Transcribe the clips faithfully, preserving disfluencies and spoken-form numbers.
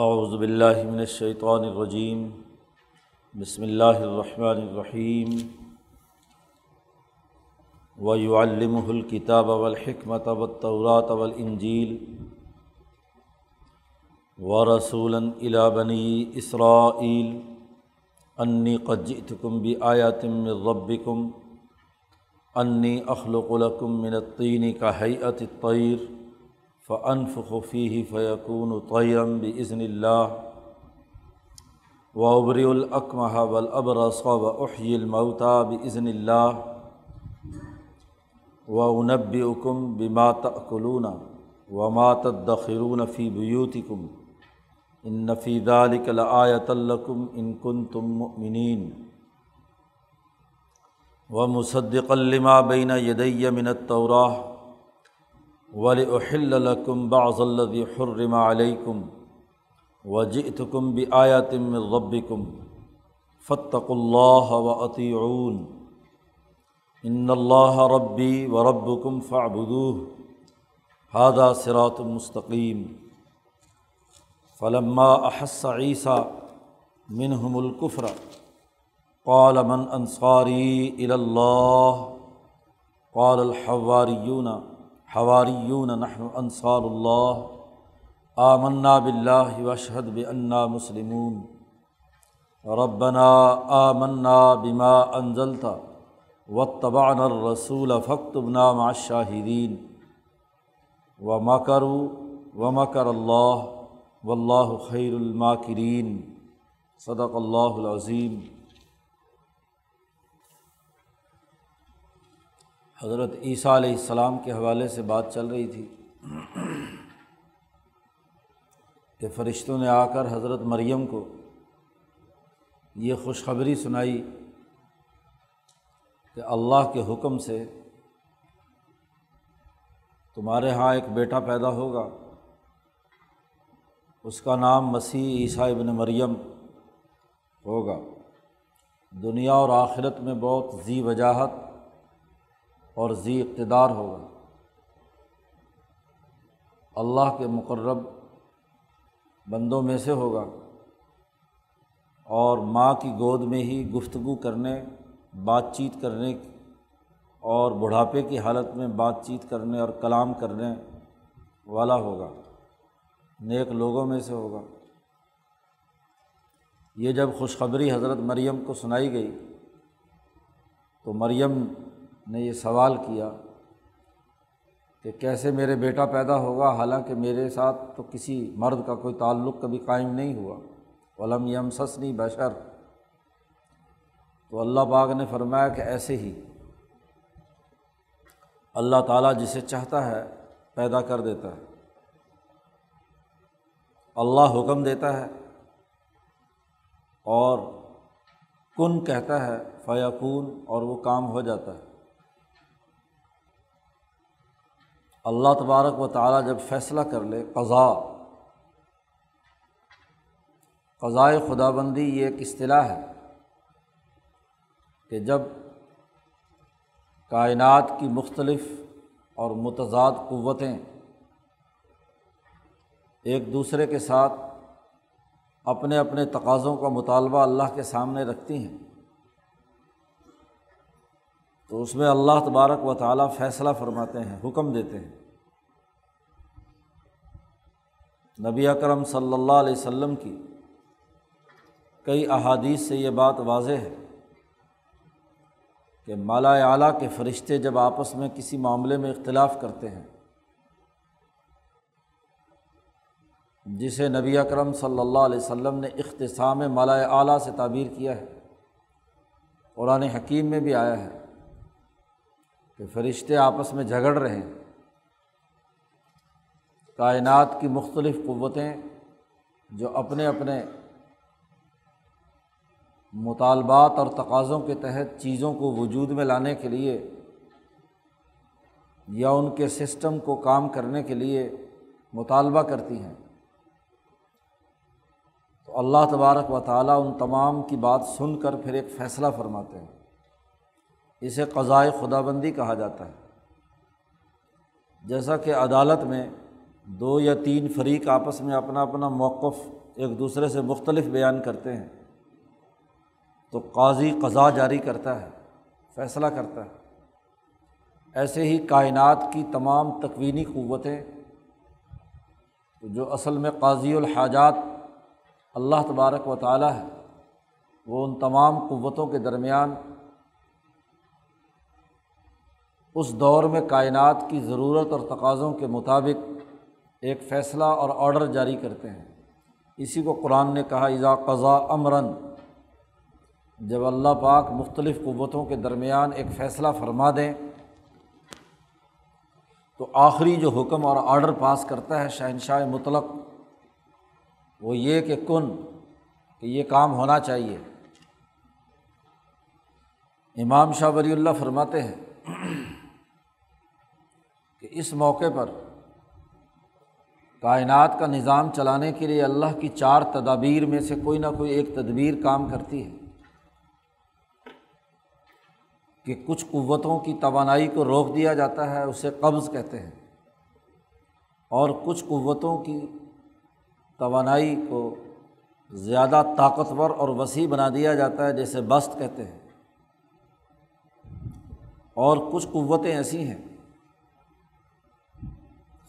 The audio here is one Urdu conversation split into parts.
اعوذ باللہ من الشیطان الرجیم، بسم اللہ الرحمن الرحیم۔ وَيُعَلِّمُهُ الْكِتَابَ وَالْحِكْمَةَ وَالتَّوْرَاةَ وَالْإِنْجِيلَ وَرَسُولًا إِلَى بَنِي إِسْرَائِيلَ أَنِّي قَدْ جِئْتُكُمْ بِآيَةٍ مِّن رَّبِّكُمْ أَنِّي أَخْلُقُ لَكُم مِّنَ الطِّينِ كَهَيْئَةِ الطَّيْرِ فَأَنفُخُ فِيهِ فَيَكُونُ طَيْرًا بِإِذْنِ اللَّهِ وَأُبْرِئُ الْأَكْمَهَ وَالْأَبْرَصَ وَأُحْيِي الْمَوْتَى بِإِذْنِ اللَّهِ وَأُنَبِّئُكُم بِمَا تَأْكُلُونَ وَمَا تَدَّخِرُونَ فِي بُيُوتِكُمْ إِنَّ فِي ذَلِكَ لَآيَةً لَكُمْ إِن كُنتُم مُّؤْمِنِينَ وَمُصَدِّقًا لِّمَا بَيْنَ يَدَيَّ مِنَ التَّوْرَاةِ وَلِأُحِلَّ لَكُمْ بَعْضَ الَّذِي حُرِّمَ عَلَيْكُمْ وَجِئْتُكُمْ بِآيَةٍ مِّن رَّبِّكُمْ فَاتَّقُوا اللَّهَ وَأَطِيعُونِ إِنَّ اللَّهَ رَبِّي وَرَبُّكُمْ فَاعْبُدُوهُ هَٰذَا صِرَاطٌ مُّسْتَقِيمٌ۔ فَلَمَّا أَحَسَّ عِيسَىٰ مِنْهُمُ الْكُفْرَ قَالَ مَنْ أَنصَارِي إِلَى اللَّهِ؟ قَالَ الْحَوَارِيُّونَ حواریون نحن انصار اللہ آمنا باللہ واشہد بأنا مسلمون۔ ربنا آمنا بما انزلت واتبعنا الرسول فاکتبنا مع الشاہدین۔ ومکروا ومکر اللہ واللہ خیر الماکرین۔ صدق اللہ العظیم۔ حضرت عیسیٰ علیہ السلام کے حوالے سے بات چل رہی تھی کہ فرشتوں نے آ کر حضرت مریم کو یہ خوشخبری سنائی کہ اللہ کے حکم سے تمہارے ہاں ایک بیٹا پیدا ہوگا، اس کا نام مسیح عیسیٰ ابن مریم ہوگا۔ دنیا اور آخرت میں بہت ذی وجاہت اور ذی اقتدار ہوگا، اللہ کے مقرب بندوں میں سے ہوگا، اور ماں کی گود میں ہی گفتگو کرنے، بات چیت کرنے اور بڑھاپے کی حالت میں بات چیت کرنے اور کلام کرنے والا ہوگا، نیک لوگوں میں سے ہوگا۔ یہ جب خوشخبری حضرت مریم کو سنائی گئی تو مریم نے یہ سوال کیا کہ کیسے میرے بیٹا پیدا ہوگا، حالانکہ میرے ساتھ تو کسی مرد کا کوئی تعلق کبھی قائم نہیں ہوا، وَلَمْ يَمْسَسْنِي بَشَرٌ۔ تو اللہ پاک نے فرمایا کہ ایسے ہی اللہ تعالیٰ جسے چاہتا ہے پیدا کر دیتا ہے، اللہ حکم دیتا ہے اور کن کہتا ہے فَيَكُونُ، اور وہ کام ہو جاتا ہے۔ اللہ تبارک و تعالیٰ جب فیصلہ کر لے، قضاء قضائے خداوندی یہ ایک اصطلاح ہے کہ جب کائنات کی مختلف اور متضاد قوتیں ایک دوسرے کے ساتھ اپنے اپنے تقاضوں کا مطالبہ اللہ کے سامنے رکھتی ہیں تو اس میں اللہ تبارک و تعالیٰ فیصلہ فرماتے ہیں، حکم دیتے ہیں۔ نبی اکرم صلی اللہ علیہ وسلم کی کئی احادیث سے یہ بات واضح ہے کہ مالا اعلیٰ کے فرشتے جب آپس میں کسی معاملے میں اختلاف کرتے ہیں، جسے نبی اکرم صلی اللہ علیہ وسلم نے اختصام مالا اعلیٰ سے تعبیر کیا ہے، قرآن حکیم میں بھی آیا ہے کہ فرشتے آپس میں جھگڑ رہے ہیں، کائنات کی مختلف قوتیں جو اپنے اپنے مطالبات اور تقاضوں کے تحت چیزوں کو وجود میں لانے کے لیے یا ان کے سسٹم کو کام کرنے کے لیے مطالبہ کرتی ہیں، تو اللہ تبارک و تعالیٰ ان تمام کی بات سن کر پھر ایک فیصلہ فرماتے ہیں، اسے قضائے خداوندی کہا جاتا ہے۔ جیسا کہ عدالت میں دو یا تین فریق آپس میں اپنا اپنا موقف ایک دوسرے سے مختلف بیان کرتے ہیں تو قاضی قضا جاری کرتا ہے، فیصلہ کرتا ہے۔ ایسے ہی کائنات کی تمام تکوینی قوتیں جو اصل میں قاضی الحاجات اللہ تبارک و تعالی ہے، وہ ان تمام قوتوں کے درمیان اس دور میں کائنات کی ضرورت اور تقاضوں کے مطابق ایک فیصلہ اور آرڈر جاری کرتے ہیں۔ اسی کو قرآن نے کہا اذا قضا امراً، جب اللہ پاک مختلف قوتوں کے درمیان ایک فیصلہ فرما دیں تو آخری جو حکم اور آرڈر پاس کرتا ہے شہنشاہ مطلق، وہ یہ کہ کن، کہ یہ کام ہونا چاہیے۔ امام شاہ ولی اللہ فرماتے ہیں کہ اس موقع پر کائنات کا نظام چلانے کے لیے اللہ کی چار تدابیر میں سے کوئی نہ کوئی ایک تدبیر کام کرتی ہے کہ کچھ قوتوں کی توانائی کو روک دیا جاتا ہے، اسے قبض کہتے ہیں، اور کچھ قوتوں کی توانائی کو زیادہ طاقتور اور وسیع بنا دیا جاتا ہے، جیسے بست کہتے ہیں، اور کچھ قوتیں ایسی ہیں،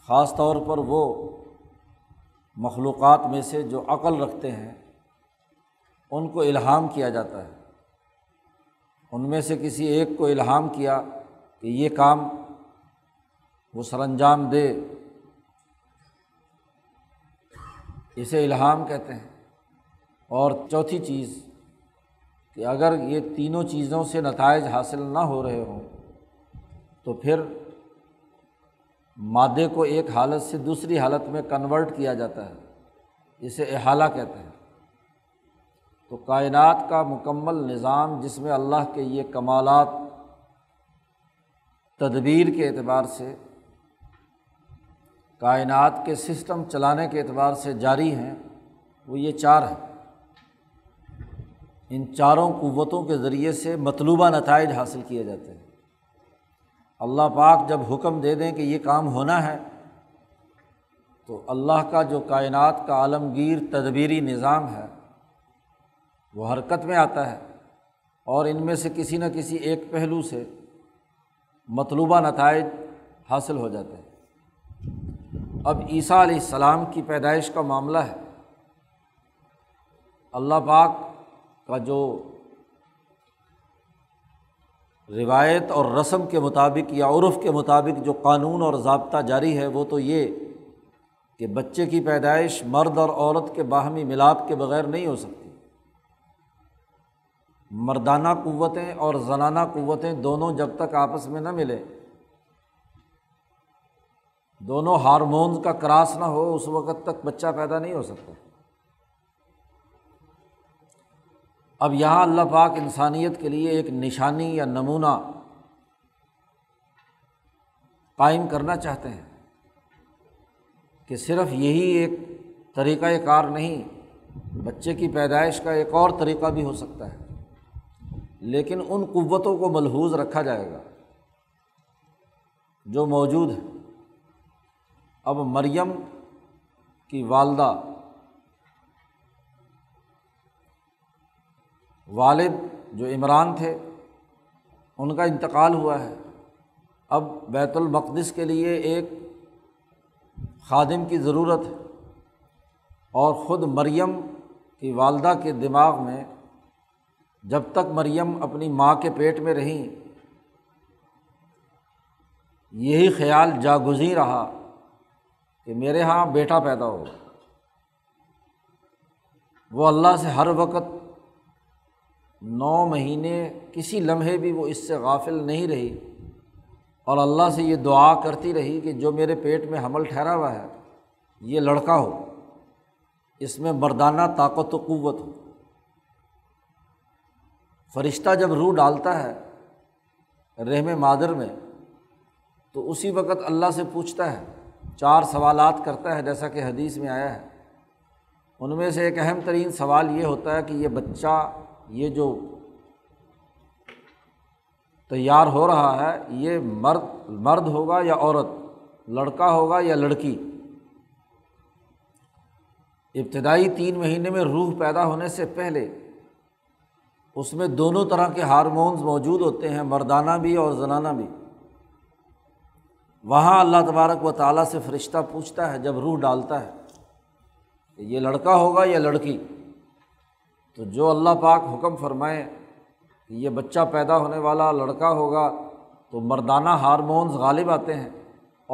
خاص طور پر وہ مخلوقات میں سے جو عقل رکھتے ہیں، ان کو الہام کیا جاتا ہے۔ ان میں سے کسی ایک کو الہام کیا کہ یہ کام وہ سرانجام دے، اسے الہام کہتے ہیں۔ اور چوتھی چیز کہ اگر یہ تینوں چیزوں سے نتائج حاصل نہ ہو رہے ہوں تو پھر مادے کو ایک حالت سے دوسری حالت میں کنورٹ کیا جاتا ہے، اسے احالہ کہتے ہیں۔ تو کائنات کا مکمل نظام جس میں اللہ کے یہ کمالات تدبیر کے اعتبار سے، کائنات کے سسٹم چلانے کے اعتبار سے جاری ہیں، وہ یہ چار ہیں۔ ان چاروں قوتوں کے ذریعے سے مطلوبہ نتائج حاصل کیے جاتے ہیں۔ اللہ پاک جب حکم دے دیں کہ یہ کام ہونا ہے تو اللہ کا جو کائنات کا عالمگیر تدبیری نظام ہے وہ حرکت میں آتا ہے، اور ان میں سے کسی نہ کسی ایک پہلو سے مطلوبہ نتائج حاصل ہو جاتے ہیں۔ اب عیسیٰ علیہ السلام کی پیدائش کا معاملہ ہے۔ اللہ پاک کا جو روایت اور رسم کے مطابق یا عرف کے مطابق جو قانون اور ضابطہ جاری ہے، وہ تو یہ کہ بچے کی پیدائش مرد اور عورت کے باہمی ملاپ کے بغیر نہیں ہو سکتی۔ مردانہ قوتیں اور زنانہ قوتیں دونوں جب تک آپس میں نہ ملیں، دونوں ہارمونز کا کراس نہ ہو، اس وقت تک بچہ پیدا نہیں ہو سکتا۔ اب یہاں اللہ پاک انسانیت کے لیے ایک نشانی یا نمونہ قائم کرنا چاہتے ہیں کہ صرف یہی ایک طریقہ کار نہیں، بچے کی پیدائش کا ایک اور طریقہ بھی ہو سکتا ہے، لیکن ان قوتوں کو ملحوظ رکھا جائے گا جو موجود ہیں۔ اب مریم کی والدہ، والد جو عمران تھے، ان کا انتقال ہوا ہے۔ اب بیت المقدس کے لیے ایک خادم کی ضرورت ہے، اور خود مریم کی والدہ کے دماغ میں جب تک مریم اپنی ماں کے پیٹ میں رہیں یہی خیال جاگزیں رہا کہ میرے ہاں بیٹا پیدا ہو۔ وہ اللہ سے ہر وقت، نو مہینے کسی لمحے بھی وہ اس سے غافل نہیں رہی، اور اللہ سے یہ دعا کرتی رہی کہ جو میرے پیٹ میں حمل ٹھہرا ہوا ہے یہ لڑکا ہو، اس میں مردانہ طاقت و قوت ہو۔ فرشتہ جب روح ڈالتا ہے رحم مادر میں تو اسی وقت اللہ سے پوچھتا ہے، چار سوالات کرتا ہے جیسا کہ حدیث میں آیا ہے۔ ان میں سے ایک اہم ترین سوال یہ ہوتا ہے کہ یہ بچہ، یہ جو تیار ہو رہا ہے، یہ مرد مرد ہوگا یا عورت، لڑکا ہوگا یا لڑکی۔ ابتدائی تین مہینے میں روح پیدا ہونے سے پہلے اس میں دونوں طرح کے ہارمونز موجود ہوتے ہیں، مردانہ بھی اور زنانہ بھی۔ وہاں اللہ تبارک و تعالیٰ سے فرشتہ پوچھتا ہے جب روح ڈالتا ہے کہ یہ لڑکا ہوگا یا لڑکی، تو جو اللہ پاک حکم فرمائے کہ یہ بچہ پیدا ہونے والا لڑکا ہوگا تو مردانہ ہارمونز غالب آتے ہیں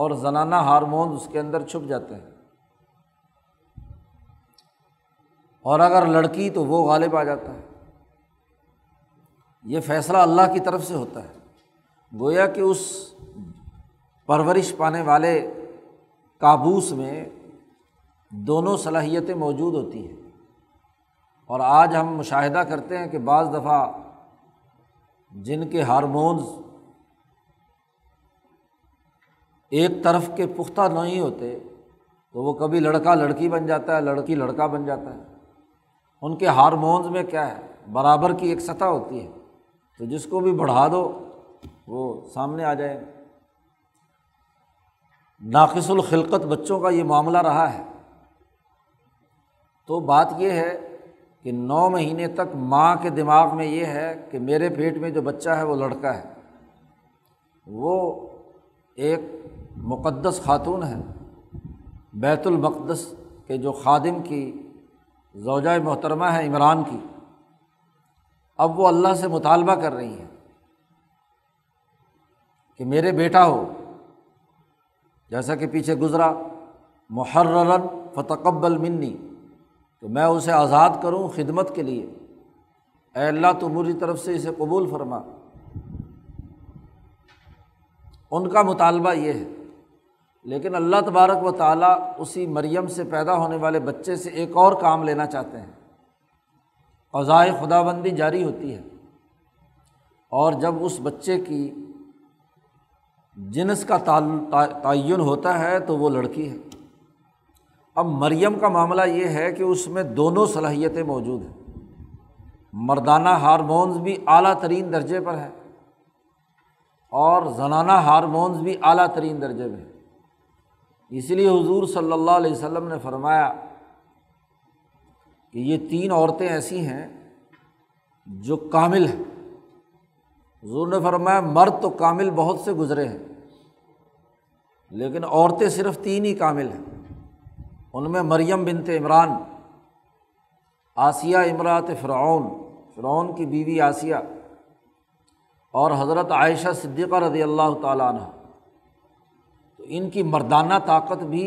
اور زنانہ ہارمونز اس کے اندر چھپ جاتے ہیں، اور اگر لڑکی تو وہ غالب آ جاتا ہے۔ یہ فیصلہ اللہ کی طرف سے ہوتا ہے، گویا کہ اس پرورش پانے والے کابوس میں دونوں صلاحیتیں موجود ہوتی ہیں۔ اور آج ہم مشاہدہ کرتے ہیں کہ بعض دفعہ جن کے ہارمونز ایک طرف کے پختہ نہیں ہوتے تو وہ کبھی لڑکا لڑکی بن جاتا ہے، لڑکی لڑکا بن جاتا ہے۔ ان کے ہارمونز میں کیا ہے، برابر کی ایک سطح ہوتی ہے، تو جس کو بھی بڑھا دو وہ سامنے آ جائے۔ ناقص الخلقت بچوں کا یہ معاملہ رہا ہے۔ تو بات یہ ہے کہ نو مہینے تک ماں کے دماغ میں یہ ہے کہ میرے پیٹ میں جو بچہ ہے وہ لڑکا ہے، وہ ایک مقدس خاتون ہے، بیت المقدس کے جو خادم کی زوجہ محترمہ ہے عمران کی، اب وہ اللہ سے مطالبہ کر رہی ہے کہ میرے بیٹا ہو، جیسا کہ پیچھے گزرا، محرراً فتقبل منی، کہ میں اسے آزاد کروں خدمت کے لیے، اے اللہ تو میری طرف سے اسے قبول فرما۔ ان کا مطالبہ یہ ہے، لیکن اللہ تبارک و تعالیٰ اسی مریم سے پیدا ہونے والے بچے سے ایک اور کام لینا چاہتے ہیں۔ قضائے خداوندی جاری ہوتی ہے، اور جب اس بچے کی جنس کا تعین ہوتا ہے تو وہ لڑکی ہے۔ اب مریم کا معاملہ یہ ہے کہ اس میں دونوں صلاحیتیں موجود ہیں، مردانہ ہارمونز بھی اعلیٰ ترین درجے پر ہیں اور زنانہ ہارمونز بھی اعلیٰ ترین درجے میں ہیں۔ اس لیے حضور صلی اللہ علیہ وسلم نے فرمایا کہ یہ تین عورتیں ایسی ہیں جو کامل ہیں۔ حضور نے فرمایا مرد تو کامل بہت سے گزرے ہیں، لیکن عورتیں صرف تین ہی کامل ہیں۔ ان میں مریم بنت عمران، آسیہ امراۃ فرعون، فرعون کی بیوی آسیہ، اور حضرت عائشہ صدیقہ رضی اللہ تعالیٰ عنہ، تو ان کی مردانہ طاقت بھی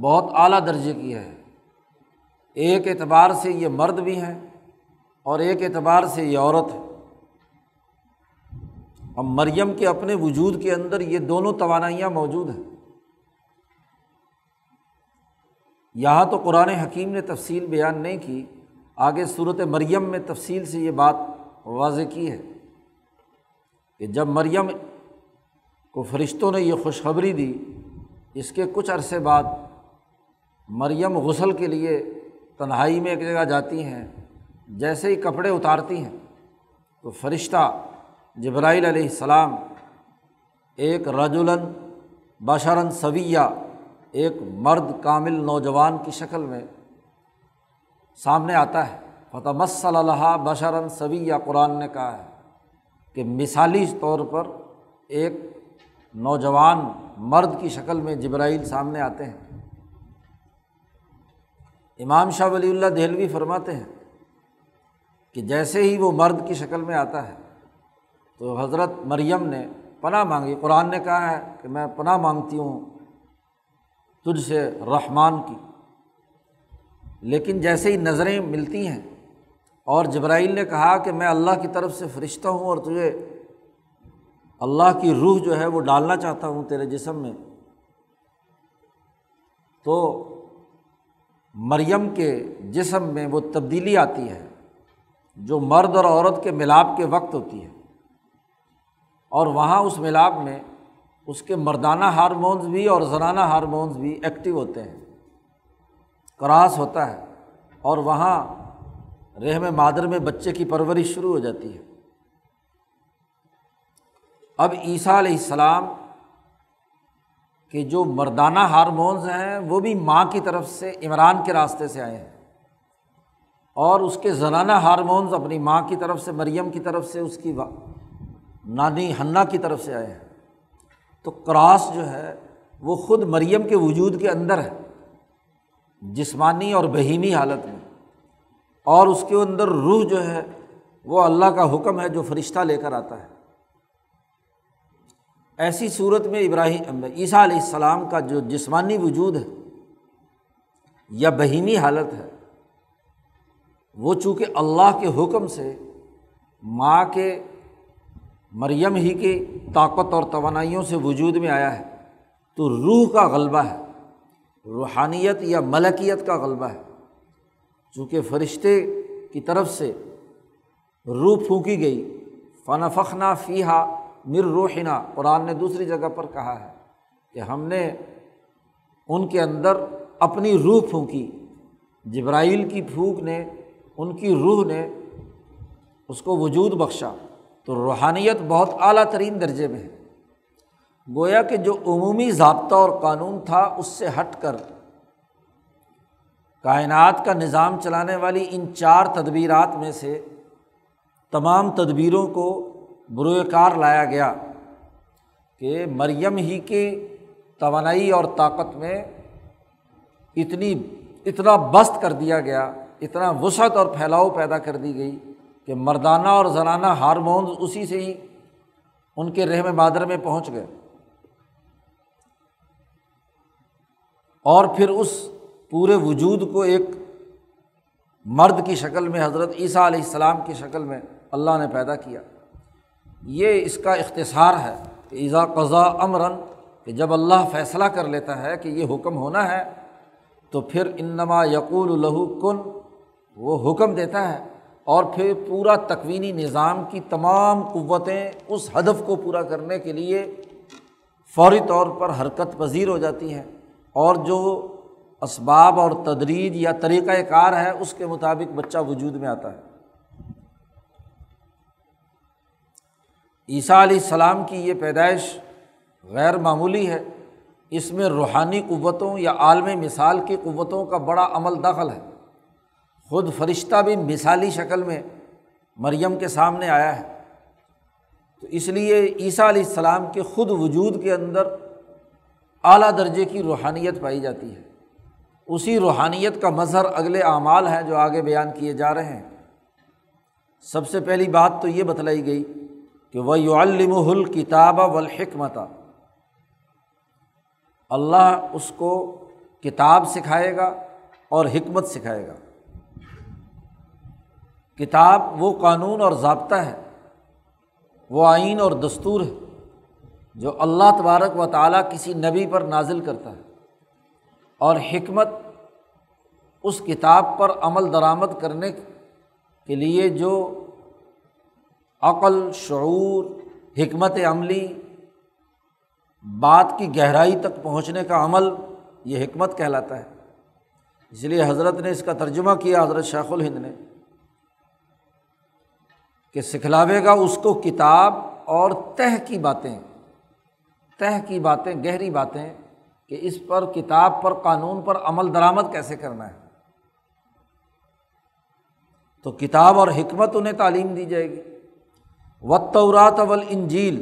بہت اعلیٰ درجے کی ہے۔ ایک اعتبار سے یہ مرد بھی ہیں اور ایک اعتبار سے یہ عورت ہے۔ اب مریم کے اپنے وجود کے اندر یہ دونوں توانائیاں موجود ہیں۔ یہاں تو قرآن حکیم نے تفصیل بیان نہیں کی، آگے سورۃ مریم میں تفصیل سے یہ بات واضح کی ہے کہ جب مریم کو فرشتوں نے یہ خوشخبری دی، اس کے کچھ عرصے بعد مریم غسل کے لیے تنہائی میں ایک جگہ جاتی ہیں، جیسے ہی کپڑے اتارتی ہیں تو فرشتہ جبرائیل علیہ السلام ایک رجلاً بشراً سویّا، ایک مرد کامل نوجوان کی شکل میں سامنے آتا ہے۔ فتمثل لہا بشراً سویّا، قرآن نے کہا ہے کہ مثالی طور پر ایک نوجوان مرد کی شکل میں جبرائیل سامنے آتے ہیں۔ امام شاہ ولی اللہ دہلوی فرماتے ہیں کہ جیسے ہی وہ مرد کی شکل میں آتا ہے تو حضرت مریم نے پناہ مانگی۔ قرآن نے کہا ہے کہ میں پناہ مانگتی ہوں تجھ سے رحمان کی، لیکن جیسے ہی نظریں ملتی ہیں اور جبرائیل نے کہا کہ میں اللہ کی طرف سے فرشتہ ہوں اور تجھے اللہ کی روح جو ہے وہ ڈالنا چاہتا ہوں تیرے جسم میں، تو مریم کے جسم میں وہ تبدیلی آتی ہے جو مرد اور عورت کے ملاپ کے وقت ہوتی ہے، اور وہاں اس ملاپ میں اس کے مردانہ ہارمونز بھی اور زنانہ ہارمونز بھی ایکٹیو ہوتے ہیں، کراس ہوتا ہے، اور وہاں رحم مادر میں بچے کی پرورش شروع ہو جاتی ہے۔ اب عیسیٰ علیہ السلام کہ جو مردانہ ہارمونز ہیں وہ بھی ماں کی طرف سے عمران کے راستے سے آئے ہیں، اور اس کے زنانہ ہارمونز اپنی ماں کی طرف سے، مریم کی طرف سے، اس کی نانی حنا کی طرف سے آئے ہیں۔ تو کراس جو ہے وہ خود مریم کے وجود کے اندر ہے، جسمانی اور بہیمی حالت میں، اور اس کے اندر روح جو ہے وہ اللہ کا حکم ہے جو فرشتہ لے کر آتا ہے۔ ایسی صورت میں ابراہیم عیسیٰ علیہ السلام کا جو جسمانی وجود ہے یا بہیمی حالت ہے، وہ چونکہ اللہ کے حکم سے ماں کے مریم ہی کی طاقت اور توانائیوں سے وجود میں آیا ہے، تو روح کا غلبہ ہے، روحانیت یا ملکیت کا غلبہ ہے۔ چونکہ فرشتے کی طرف سے روح پھونکی گئی، فنفخنا فیہا مر روحنا، قرآن نے دوسری جگہ پر کہا ہے کہ ہم نے ان کے اندر اپنی روح پھونکی، جبرائیل کی پھونک نے، ان کی روح نے اس کو وجود بخشا۔ تو روحانیت بہت اعلیٰ ترین درجے میں ہے۔ گویا کہ جو عمومی ضابطہ اور قانون تھا اس سے ہٹ کر کائنات کا نظام چلانے والی ان چار تدبیرات میں سے تمام تدبیروں کو بروئے کار لایا گیا کہ مریم ہی کی توانائی اور طاقت میں اتنی اتنا بست کر دیا گیا، اتنا وسعت اور پھیلاؤ پیدا کر دی گئی کہ مردانہ اور زنانہ ہارمونز اسی سے ہی ان کے رحم مادر میں پہنچ گئے، اور پھر اس پورے وجود کو ایک مرد کی شکل میں، حضرت عیسیٰ علیہ السلام کی شکل میں اللہ نے پیدا کیا۔ یہ اس کا اختصار ہے کہ اذا قضا امرا، کہ جب اللہ فیصلہ کر لیتا ہے کہ یہ حکم ہونا ہے تو پھر انما یقول لہ کن، وہ حکم دیتا ہے، اور پھر پورا تکوینی نظام کی تمام قوتیں اس ہدف کو پورا کرنے کے لیے فوری طور پر حرکت پذیر ہو جاتی ہیں، اور جو اسباب اور تدریج یا طریقہ کار ہے اس کے مطابق بچہ وجود میں آتا ہے۔ عیسیٰ علیہ السلام کی یہ پیدائش غیر معمولی ہے، اس میں روحانی قوتوں یا عالم مثال کی قوتوں کا بڑا عمل داخل ہے۔ خود فرشتہ بھی مثالی شکل میں مریم کے سامنے آیا ہے، تو اس لیے عیسیٰ علیہ السلام کے خود وجود کے اندر اعلیٰ درجے کی روحانیت پائی جاتی ہے۔ اسی روحانیت کا مظہر اگلے اعمال ہیں جو آگے بیان کیے جا رہے ہیں۔ سب سے پہلی بات تو یہ بتلائی گئی کہ وَيُعَلِّمُهُ الْكِتَابَ وَالْحِكْمَةَ، اللہ اس کو کتاب سکھائے گا اور حکمت سکھائے گا۔ کتاب وہ قانون اور ضابطہ ہے، وہ آئین اور دستور ہے جو اللہ تبارک و تعالیٰ کسی نبی پر نازل کرتا ہے، اور حکمت اس کتاب پر عمل درآمد کرنے کے لیے جو عقل، شعور، حکمت عملی، بات کی گہرائی تک پہنچنے کا عمل، یہ حکمت کہلاتا ہے۔ اس لیے حضرت نے اس کا ترجمہ کیا، حضرت شیخ الہند نے، کہ سکھلاوے گا اس کو کتاب اور تہہ کی باتیں، تہہ کی باتیں، گہری باتیں، کہ اس پر کتاب پر، قانون پر عمل درآمد کیسے کرنا ہے۔ تو کتاب اور حکمت انہیں تعلیم دی جائے گی۔ والتورات والانجیل،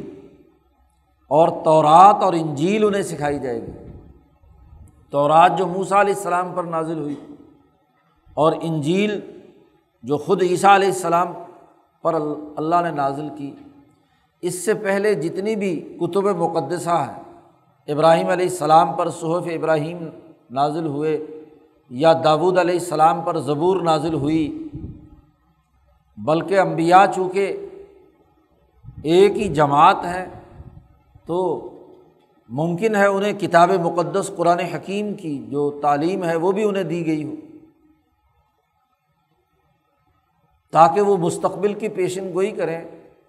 اور تورات اور انجیل انہیں سکھائی جائے گی۔ تورات جو موسیٰ علیہ السلام پر نازل ہوئی، اور انجیل جو خود عیسیٰ علیہ السلام پر اللہ نے نازل کی۔ اس سے پہلے جتنی بھی کتب مقدسہ ہیں، ابراہیم علیہ السلام پر صحف ابراہیم نازل ہوئے، یا داود علیہ السلام پر زبور نازل ہوئی، بلکہ انبیاء چونکہ ایک ہی جماعت ہے تو ممکن ہے انہیں کتاب مقدس قرآن حکیم کی جو تعلیم ہے وہ بھی انہیں دی گئی ہو، تاکہ وہ مستقبل کی پیشن گوئی کریں،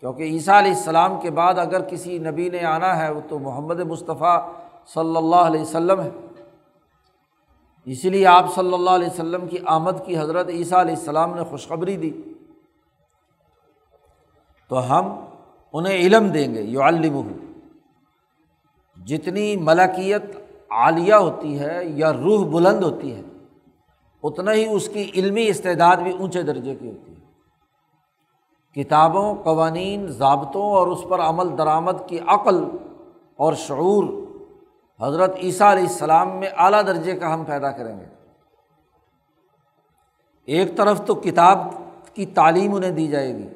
کیونکہ عیسیٰ علیہ السلام کے بعد اگر کسی نبی نے آنا ہے وہ تو محمد مصطفیٰ صلی اللہ علیہ وسلم ہے۔ اس لیے آپ صلی اللہ علیہ وسلم کی آمد کی حضرت عیسیٰ علیہ السلام نے خوشخبری دی۔ تو ہم انہیں علم دیں گے، یعلمہ، جتنی ملکیت عالیہ ہوتی ہے یا روح بلند ہوتی ہے، اتنا ہی اس کی علمی استعداد بھی اونچے درجے کی ہوتی ہے۔ کتابوں، قوانین، ضابطوں اور اس پر عمل درآمد کی عقل اور شعور حضرت عیسیٰ علیہ السلام میں اعلیٰ درجے کا ہم پیدا کریں گے۔ ایک طرف تو کتاب کی تعلیم انہیں دی جائے گی،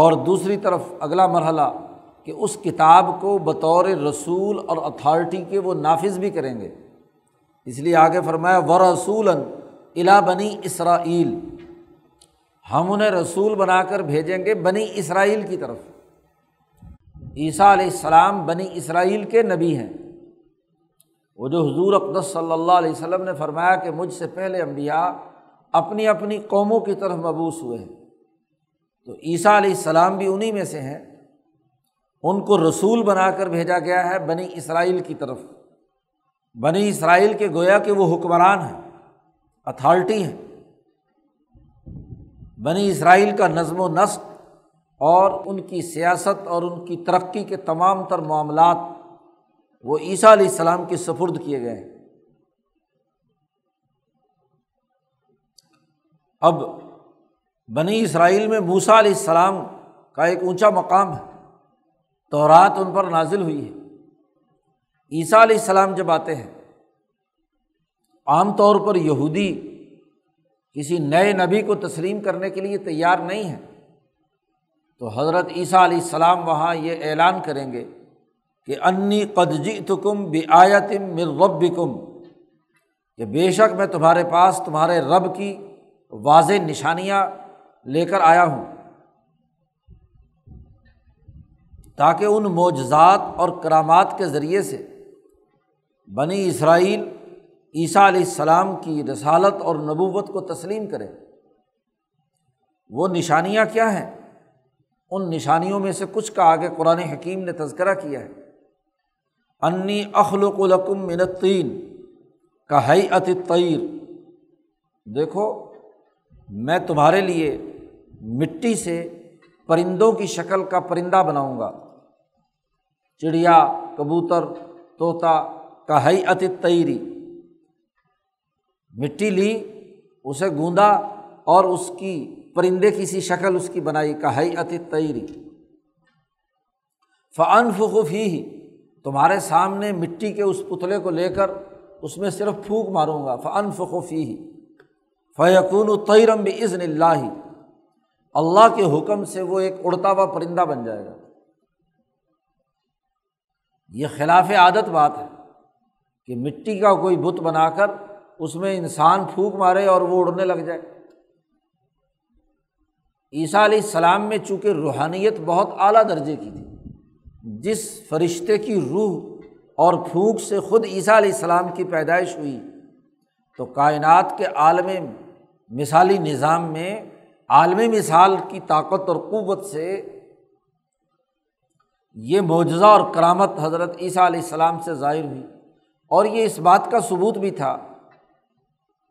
اور دوسری طرف اگلا مرحلہ کہ اس کتاب کو بطور رسول اور اتھارٹی کے وہ نافذ بھی کریں گے۔ اس لیے آگے فرمایا وَرَسُولًا إِلَىٰ بَنِی اسرائیل، ہم انہیں رسول بنا کر بھیجیں گے بنی اسرائیل کی طرف۔ عیسیٰ علیہ السلام بنی اسرائیل کے نبی ہیں، وہ جو حضور اقدس صلی اللہ علیہ وسلم نے فرمایا کہ مجھ سے پہلے انبیاء اپنی اپنی قوموں کی طرف مبعوث ہوئے ہیں، تو عیسیٰ علیہ السلام بھی انہی میں سے ہیں، ان کو رسول بنا کر بھیجا گیا ہے بنی اسرائیل کی طرف۔ بنی اسرائیل کے گویا کہ وہ حکمران ہیں، اتھارٹی ہیں، بنی اسرائیل کا نظم و نسق اور ان کی سیاست اور ان کی ترقی کے تمام تر معاملات وہ عیسیٰ علیہ السلام کے سپرد کیے گئے ہیں۔ اب بنی اسرائیل میں موسیٰ علیہ السلام کا ایک اونچا مقام ہے، تورات ان پر نازل ہوئی ہے۔ عیسیٰ علیہ السلام جب آتے ہیں، عام طور پر یہودی کسی نئے نبی کو تسلیم کرنے کے لیے تیار نہیں ہیں، تو حضرت عیسیٰ علیہ السلام وہاں یہ اعلان کریں گے کہ انی قد جئتکم بآیۃ من ربکم، کہ بے شک میں تمہارے پاس تمہارے رب کی واضح نشانیاں لے کر آیا ہوں، تاکہ ان معجزات اور کرامات کے ذریعے سے بنی اسرائیل عیسیٰ علیہ السلام کی رسالت اور نبوت کو تسلیم کرے۔ وہ نشانیاں کیا ہیں؟ ان نشانیوں میں سے کچھ کا آگے قرآن حکیم نے تذکرہ کیا ہے۔ انی اخلق لکم من الطین کہیئۃ الطیر، دیکھو میں تمہارے لیے مٹی سے پرندوں کی شکل کا پرندہ بناؤں گا، چڑیا، کبوتر، طوطا، کا ہیئت الطیری، مٹی لی، اسے گوندا اور اس کی پرندے کی سی شکل اس کی بنائی، کا ہیئت الطیری۔ فانفخ فیہ، تمہارے سامنے مٹی کے اس پتلے کو لے کر اس میں صرف پھونک ماروں گا، فانفخ فیہ فَيَكُونُ طَيْرًا بِإِذْنِ اللَّهِ، اللہ کے حکم سے وہ ایک اڑتا ہوا پرندہ بن جائے گا۔ یہ خلاف عادت بات ہے کہ مٹی کا کوئی بت بنا کر اس میں انسان پھونک مارے اور وہ اڑنے لگ جائے۔ عیسیٰ علیہ السلام میں چونکہ روحانیت بہت اعلیٰ درجے کی تھی، جس فرشتے کی روح اور پھونک سے خود عیسیٰ علیہ السلام کی پیدائش ہوئی، تو کائنات کے عالم مثالی نظام میں عالمی مثال کی طاقت اور قوت سے یہ معجزہ اور کرامت حضرت عیسیٰ علیہ السلام سے ظاہر ہوئی، اور یہ اس بات کا ثبوت بھی تھا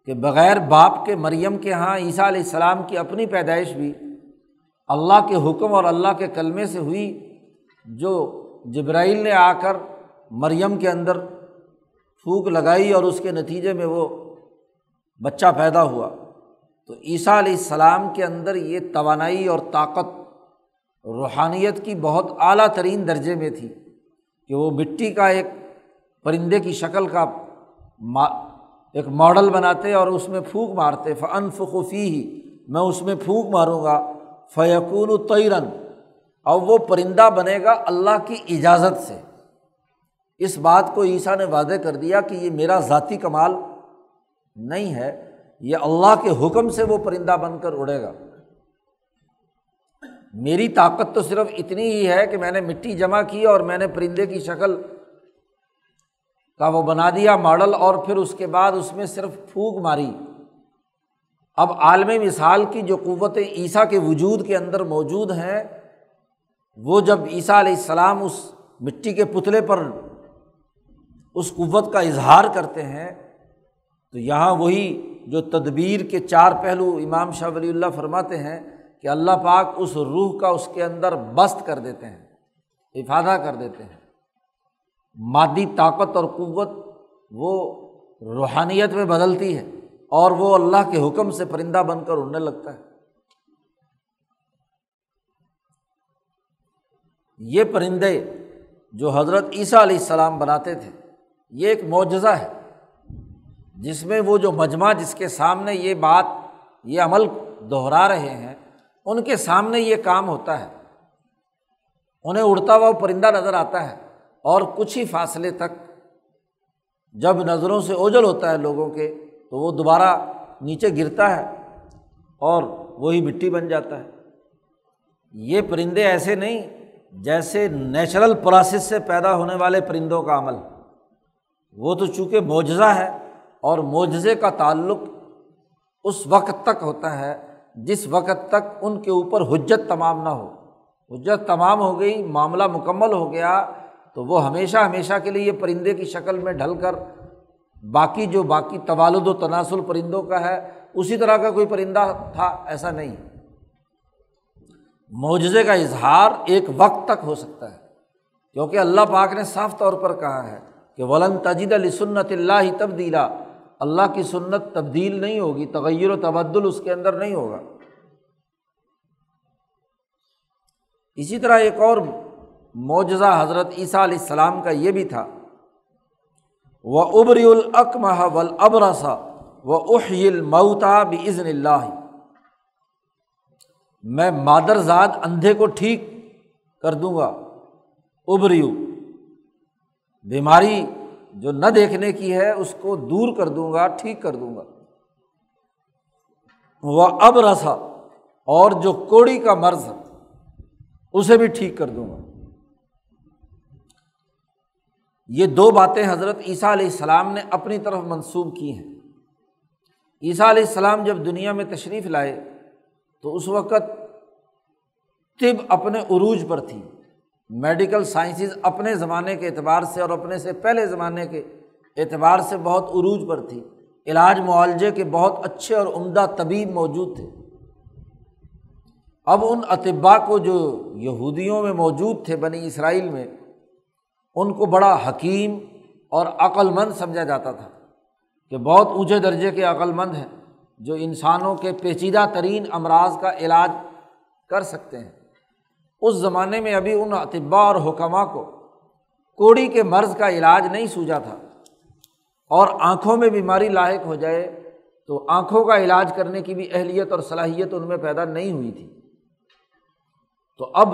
کہ بغیر باپ کے مریم کے ہاں عیسیٰ علیہ السلام کی اپنی پیدائش بھی اللہ کے حکم اور اللہ کے کلمے سے ہوئی، جو جبرائیل نے آ کر مریم کے اندر پھونک لگائی اور اس کے نتیجے میں وہ بچہ پیدا ہوا۔ تو عیسیٰ علیہ السلام کے اندر یہ توانائی اور طاقت روحانیت کی بہت اعلیٰ ترین درجے میں تھی کہ وہ مٹی کا ایک پرندے کی شکل کا ایک ماڈل بناتے اور اس میں پھونک مارتے، فَأَنفُخُ فِيهِ، میں اس میں پھونک ماروں گا، فَيَكُونُ طَيْرًا، اور وہ پرندہ بنے گا اللہ کی اجازت سے۔ اس بات کو عیسیٰ نے واضح کر دیا کہ یہ میرا ذاتی کمال نہیں ہے، یہ اللہ کے حکم سے وہ پرندہ بن کر اڑے گا، میری طاقت تو صرف اتنی ہی ہے کہ میں نے مٹی جمع کی اور میں نے پرندے کی شکل کا وہ بنا دیا ماڈل، اور پھر اس کے بعد اس میں صرف پھونک ماری۔ اب عالم مثال کی جو قوت عیسیٰ کے وجود کے اندر موجود ہے، وہ جب عیسیٰ علیہ السلام اس مٹی کے پتلے پر اس قوت کا اظہار کرتے ہیں، تو یہاں وہی جو تدبیر کے چار پہلو امام شاہ ولی اللہ فرماتے ہیں کہ اللہ پاک اس روح کا اس کے اندر بست کر دیتے ہیں، افادہ کر دیتے ہیں، مادی طاقت اور قوت وہ روحانیت میں بدلتی ہے اور وہ اللہ کے حکم سے پرندہ بن کر اڑنے لگتا ہے۔ یہ پرندے جو حضرت عیسیٰ علیہ السلام بناتے تھے، یہ ایک معجزہ ہے جس میں وہ جو مجمع جس کے سامنے یہ بات یہ عمل دہرا رہے ہیں ان کے سامنے یہ کام ہوتا ہے، انہیں اڑتا ہوا پرندہ نظر آتا ہے اور کچھ ہی فاصلے تک جب نظروں سے اوجھل ہوتا ہے لوگوں کے تو وہ دوبارہ نیچے گرتا ہے اور وہی مٹی بن جاتا ہے۔ یہ پرندے ایسے نہیں جیسے نیچرل پروسیس سے پیدا ہونے والے پرندوں کا عمل، وہ تو چونکہ معجزہ ہے اور معجزے کا تعلق اس وقت تک ہوتا ہے جس وقت تک ان کے اوپر حجت تمام نہ ہو۔ حجت تمام ہو گئی، معاملہ مکمل ہو گیا تو وہ ہمیشہ ہمیشہ کے لیے پرندے کی شکل میں ڈھل کر باقی جو باقی توالد و تناسل پرندوں کا ہے اسی طرح کا کوئی پرندہ تھا، ایسا نہیں۔ معجزے کا اظہار ایک وقت تک ہو سکتا ہے کیونکہ اللہ پاک نے صاف طور پر کہا ہے کہ وَلَن تَجِدَ لِسُنَّتِ اللَّهِ تَبْدِيلًا، اللہ کی سنت تبدیل نہیں ہوگی، تغیر و تبدل اس کے اندر نہیں ہوگا۔ اسی طرح ایک اور معجزہ حضرت عیسیٰ علیہ السلام کا یہ بھی تھا، وَأُبْرِئُ الْأَكْمَحَ وَالْأَبْرَصَ وَأُحْيِي الْمَوْتَى بِإِذْنِ اللَّهِ، میں مادر زاد اندھے کو ٹھیک کر دوں گا۔ ابریو، بیماری جو نہ دیکھنے کی ہے اس کو دور کر دوں گا، ٹھیک کر دوں گا۔ وَأَبْرَصَ، اور جو کوڑی کا مرض ہے اسے بھی ٹھیک کر دوں گا۔ یہ دو باتیں حضرت عیسیٰ علیہ السلام نے اپنی طرف منسوب کی ہیں۔ عیسیٰ علیہ السلام جب دنیا میں تشریف لائے تو اس وقت طب اپنے عروج پر تھی، میڈیکل سائنسز اپنے زمانے کے اعتبار سے اور اپنے سے پہلے زمانے کے اعتبار سے بہت عروج پر تھی، علاج معالجے کے بہت اچھے اور عمدہ طبیب موجود تھے۔ اب ان اطباء کو جو یہودیوں میں موجود تھے، بنی اسرائیل میں، ان کو بڑا حکیم اور عقل مند سمجھا جاتا تھا کہ بہت اونچے درجے کے عقل مند ہیں جو انسانوں کے پیچیدہ ترین امراض کا علاج کر سکتے ہیں۔ اس زمانے میں ابھی ان اطباء اور حکما کو کوڑی کے مرض کا علاج نہیں سوجا تھا، اور آنکھوں میں بیماری لاحق ہو جائے تو آنکھوں کا علاج کرنے کی بھی اہلیت اور صلاحیت ان میں پیدا نہیں ہوئی تھی۔ تو اب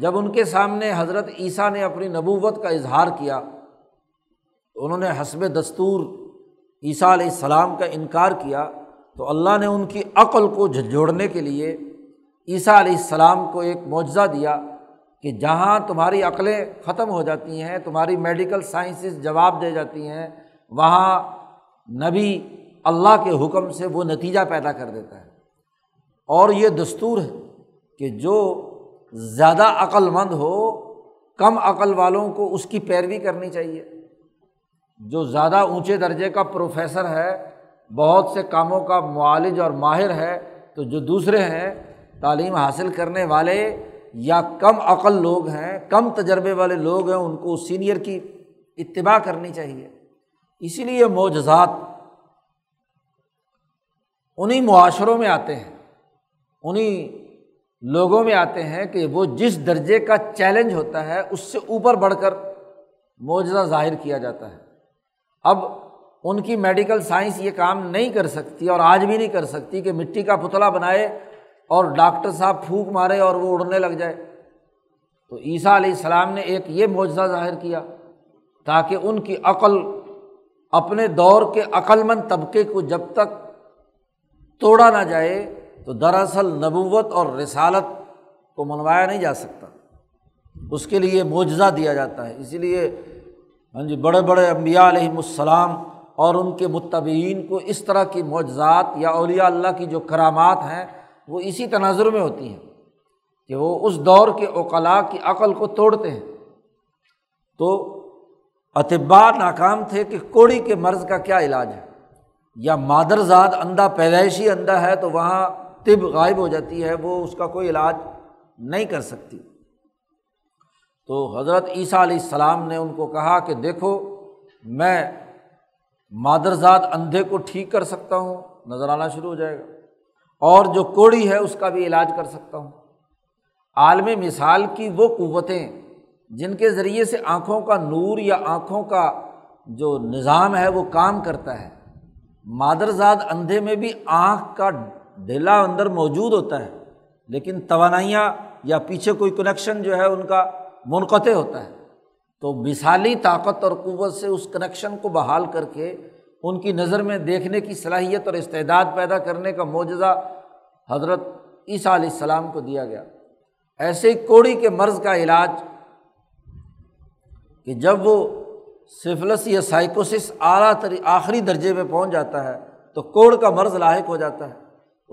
جب ان کے سامنے حضرت عیسیٰ نے اپنی نبوت کا اظہار کیا تو انہوں نے حسب دستور عیسیٰ علیہ السلام کا انکار کیا، تو اللہ نے ان کی عقل کو جھنجھوڑنے کے لیے عیسیٰ علیہ السلام کو ایک معجزہ دیا کہ جہاں تمہاری عقلیں ختم ہو جاتی ہیں، تمہاری میڈیکل سائنسز جواب دے جاتی ہیں، وہاں نبی اللہ کے حکم سے وہ نتیجہ پیدا کر دیتا ہے۔ اور یہ دستور ہے کہ جو زیادہ عقل مند ہو کم عقل والوں کو اس کی پیروی کرنی چاہیے، جو زیادہ اونچے درجے کا پروفیسر ہے، بہت سے کاموں کا معالج اور ماہر ہے، تو جو دوسرے ہیں تعلیم حاصل کرنے والے یا کم عقل لوگ ہیں، کم تجربے والے لوگ ہیں، ان کو سینئر کی اتباع کرنی چاہیے۔ اسی لیے معجزات انہی معاشروں میں آتے ہیں، انہی لوگوں میں آتے ہیں کہ وہ جس درجے کا چیلنج ہوتا ہے اس سے اوپر بڑھ کر معجزہ ظاہر کیا جاتا ہے۔ اب ان کی میڈیکل سائنس یہ کام نہیں کر سکتی اور آج بھی نہیں کر سکتی کہ مٹی کا پتلا بنائے اور ڈاکٹر صاحب پھونک مارے اور وہ اڑنے لگ جائے۔ تو عیسیٰ علیہ السلام نے ایک یہ معجزہ ظاہر کیا تاکہ ان کی عقل اپنے دور کے عقل مند طبقے کو جب تک توڑا نہ جائے تو دراصل نبوت اور رسالت کو منوایا نہیں جا سکتا، اس کے لیے معجزہ دیا جاتا ہے۔ اسی لیے ہاں جی بڑے بڑے انبیاء علیہم السلام اور ان کے متبعین کو اس طرح کی معجزات یا اولیاء اللہ کی جو کرامات ہیں وہ اسی تناظر میں ہوتی ہیں کہ وہ اس دور کے عقلاء کی عقل کو توڑتے ہیں۔ تو اطباء ناکام تھے کہ کوڑی کے مرض کا کیا علاج ہے، یا مادر زاد اندھا پیدائشی اندھا ہے تو وہاں طب غائب ہو جاتی ہے، وہ اس کا کوئی علاج نہیں کر سکتی۔ تو حضرت عیسیٰ علیہ السلام نے ان کو کہا کہ دیکھو میں مادرزاد اندھے کو ٹھیک کر سکتا ہوں، نظر آنا شروع ہو جائے گا، اور جو کوڑی ہے اس کا بھی علاج کر سکتا ہوں۔ عالم مثال کی وہ قوتیں جن کے ذریعے سے آنکھوں کا نور یا آنکھوں کا جو نظام ہے وہ کام کرتا ہے، مادرزاد اندھے میں بھی آنکھ کا ڈھیلا اندر موجود ہوتا ہے، لیکن توانائیاں یا پیچھے کوئی کنیکشن جو ہے ان کا منقطع ہوتا ہے، تو مثالی طاقت اور قوت سے اس کنیکشن کو بحال کر کے ان کی نظر میں دیکھنے کی صلاحیت اور استعداد پیدا کرنے کا معجزہ حضرت عیسیٰ علیہ السلام کو دیا گیا۔ ایسے ہی کوڑی کے مرض کا علاج کہ جب وہ سفلس یا سائیکوسس اعلیٰ تر آخری درجے پہ پہنچ جاتا ہے تو کوڑ کا مرض لاحق ہو جاتا ہے،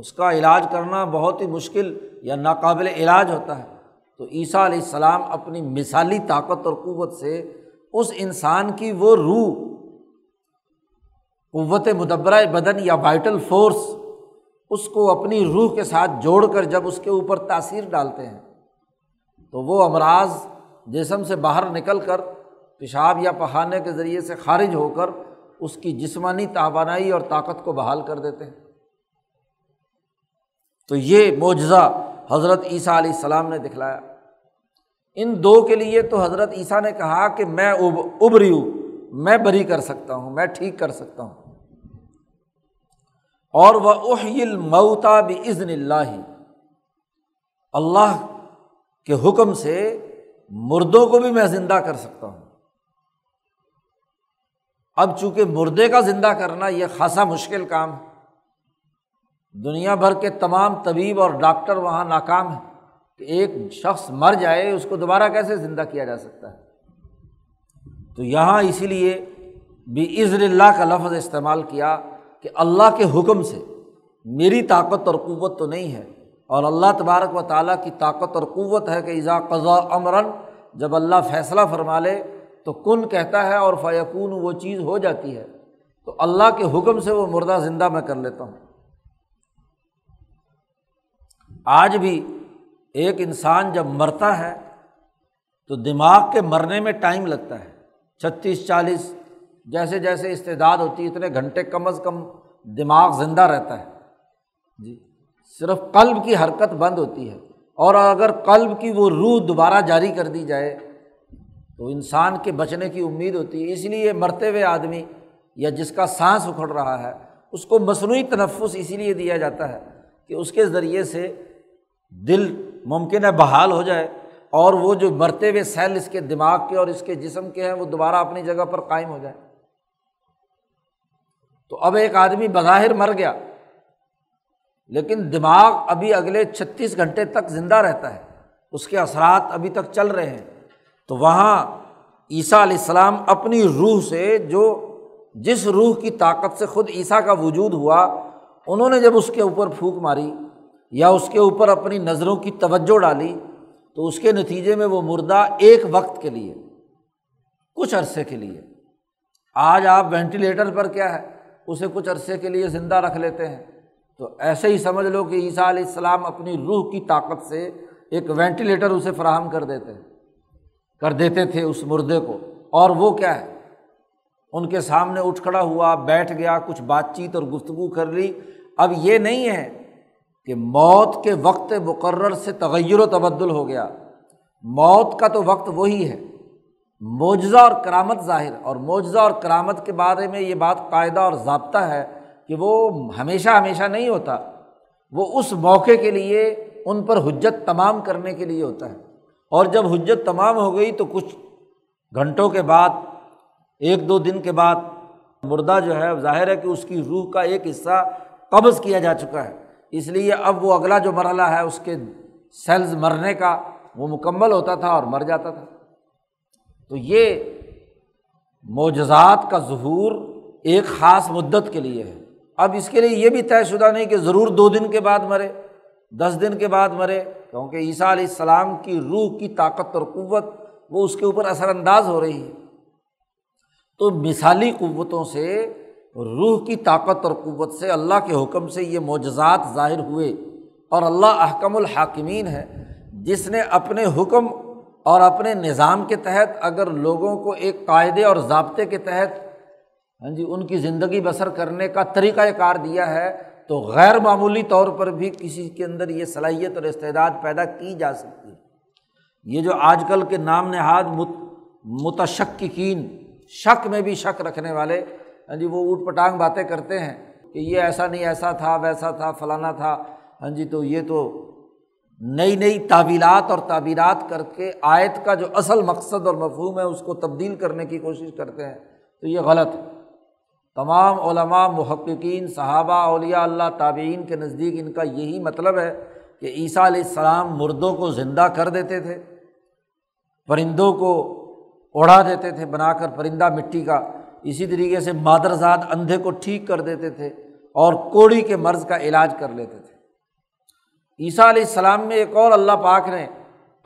اس کا علاج کرنا بہت ہی مشکل یا ناقابل علاج ہوتا ہے، تو عیسیٰ علیہ السلام اپنی مثالی طاقت اور قوت سے اس انسان کی وہ روح، قوت مدبرہ بدن یا وائٹل فورس، اس کو اپنی روح کے ساتھ جوڑ کر جب اس کے اوپر تاثیر ڈالتے ہیں تو وہ امراض جسم سے باہر نکل کر پیشاب یا پخانے کے ذریعے سے خارج ہو کر اس کی جسمانی توانائی اور طاقت کو بحال کر دیتے ہیں۔ تو یہ معجزہ حضرت عیسیٰ علیہ السلام نے دکھلایا۔ ان دو کے لیے تو حضرت عیسیٰ نے کہا کہ میں ابری ہوں، میں بری کر سکتا ہوں، میں ٹھیک کر سکتا ہوں، اور وَأُحْيِي الْمَوْتَى بِإِذْنِ اللَّهِ، اللہ کے حکم سے مردوں کو بھی میں زندہ کر سکتا ہوں۔ اب چونکہ مردے کا زندہ کرنا یہ خاصا مشکل کام ہے، دنیا بھر کے تمام طبیب اور ڈاکٹر وہاں ناکام ہیں کہ ایک شخص مر جائے اس کو دوبارہ کیسے زندہ کیا جا سکتا ہے، تو یہاں اسی لیے بِإِذْنِ اللَّهِ کا لفظ استعمال کیا کہ اللہ کے حکم سے، میری طاقت اور قوت تو نہیں ہے، اور اللہ تبارک و تعالیٰ کی طاقت اور قوت ہے کہ اذا قضا امراً، جب اللہ فیصلہ فرما لے تو کن کہتا ہے اور فیکون، وہ چیز ہو جاتی ہے، تو اللہ کے حکم سے وہ مردہ زندہ میں کر لیتا ہوں۔ آج بھی ایک انسان جب مرتا ہے تو دماغ کے مرنے میں ٹائم لگتا ہے، چھتیس چالیس جیسے جیسے استعداد ہوتی ہے اتنے گھنٹے کم از کم دماغ زندہ رہتا ہے جی، صرف قلب کی حرکت بند ہوتی ہے، اور اگر قلب کی وہ روح دوبارہ جاری کر دی جائے تو انسان کے بچنے کی امید ہوتی ہے۔ اس لیے مرتے ہوئے آدمی یا جس کا سانس اکھڑ رہا ہے اس کو مصنوعی تنفس اسی لیے دیا جاتا ہے کہ اس کے ذریعے سے دل ممکن ہے بحال ہو جائے، اور وہ جو مرتے ہوئے سیل اس کے دماغ کے اور اس کے جسم کے ہیں وہ دوبارہ اپنی جگہ پر قائم ہو جائے۔ تو اب ایک آدمی بظاہر مر گیا لیکن دماغ ابھی اگلے چھتیس گھنٹے تک زندہ رہتا ہے، اس کے اثرات ابھی تک چل رہے ہیں، تو وہاں عیسیٰ علیہ السلام اپنی روح سے، جو جس روح کی طاقت سے خود عیسیٰ کا وجود ہوا، انہوں نے جب اس کے اوپر پھونک ماری یا اس کے اوپر اپنی نظروں کی توجہ ڈالی تو اس کے نتیجے میں وہ مردہ ایک وقت کے لیے، کچھ عرصے کے لیے، آج آپ وینٹیلیٹر پر کیا ہے اسے کچھ عرصے کے لیے زندہ رکھ لیتے ہیں، تو ایسے ہی سمجھ لو کہ عیسیٰ علیہ السلام اپنی روح کی طاقت سے ایک وینٹیلیٹر اسے فراہم کر دیتے کر دیتے تھے اس مردے کو، اور وہ کیا ہے، ان کے سامنے اٹھ کھڑا ہوا، بیٹھ گیا، کچھ بات چیت اور گفتگو کر لی۔ اب یہ نہیں ہے کہ موت کے وقت مقرر سے تغیر و تبدل ہو گیا، موت کا تو وقت وہی ہے، معجزہ اور کرامت ظاہر، اور معجزہ اور کرامت کے بارے میں یہ بات قاعدہ اور ضابطہ ہے کہ وہ ہمیشہ ہمیشہ نہیں ہوتا، وہ اس موقع کے لیے، ان پر حجت تمام کرنے کے لیے ہوتا ہے، اور جب حجت تمام ہو گئی تو کچھ گھنٹوں کے بعد، ایک دو دن کے بعد مردہ جو ہے ظاہر ہے کہ اس کی روح کا ایک حصہ قبض کیا جا چکا ہے، اس لیے اب وہ اگلا جو مرحلہ ہے اس کے سیلز مرنے کا وہ مکمل ہوتا تھا اور مر جاتا تھا۔ تو یہ معجزات کا ظہور ایک خاص مدت کے لیے ہے، اب اس کے لیے یہ بھی طے شدہ نہیں کہ ضرور دو دن کے بعد مرے، دس دن کے بعد مرے، کیونکہ عیسیٰ علیہ السلام کی روح کی طاقت اور قوت وہ اس کے اوپر اثر انداز ہو رہی ہے۔ تو مثالی قوتوں سے، روح کی طاقت اور قوت سے، اللہ کے حکم سے یہ معجزات ظاہر ہوئے، اور اللہ احکم الحاکمین ہے، جس نے اپنے حکم اور اپنے نظام کے تحت اگر لوگوں کو ایک قاعدے اور ضابطے کے تحت ہاں جی ان کی زندگی بسر کرنے کا طریقۂ کار دیا ہے تو غیر معمولی طور پر بھی کسی کے اندر یہ صلاحیت اور استعداد پیدا کی جا سکتی ہے۔ یہ جو آج کل کے نام نہاد متشککین، شک میں بھی شک رکھنے والے، ہاں جی وہ اوٹ پٹانگ باتیں کرتے ہیں کہ یہ ایسا نہیں، ایسا تھا، ویسا تھا، فلانا تھا، ہاں جی تو یہ تو نئی نئی تعویلات اور تعبیرات کر کے آیت کا جو اصل مقصد اور مفہوم ہے اس کو تبدیل کرنے کی کوشش کرتے ہیں، تو یہ غلط ہے۔ تمام علماء، محققین، صحابہ، اولیاء اللہ، تابعین کے نزدیک ان کا یہی مطلب ہے کہ عیسیٰ علیہ السلام مردوں کو زندہ کر دیتے تھے، پرندوں کو اڑا دیتے تھے بنا کر پرندہ مٹی کا، اسی طریقے سے مادرزاد اندھے کو ٹھیک کر دیتے تھے اور کوڑی کے مرض کا علاج کر لیتے تھے۔ عیسیٰ علیہ السلام میں ایک اور اللہ پاک نے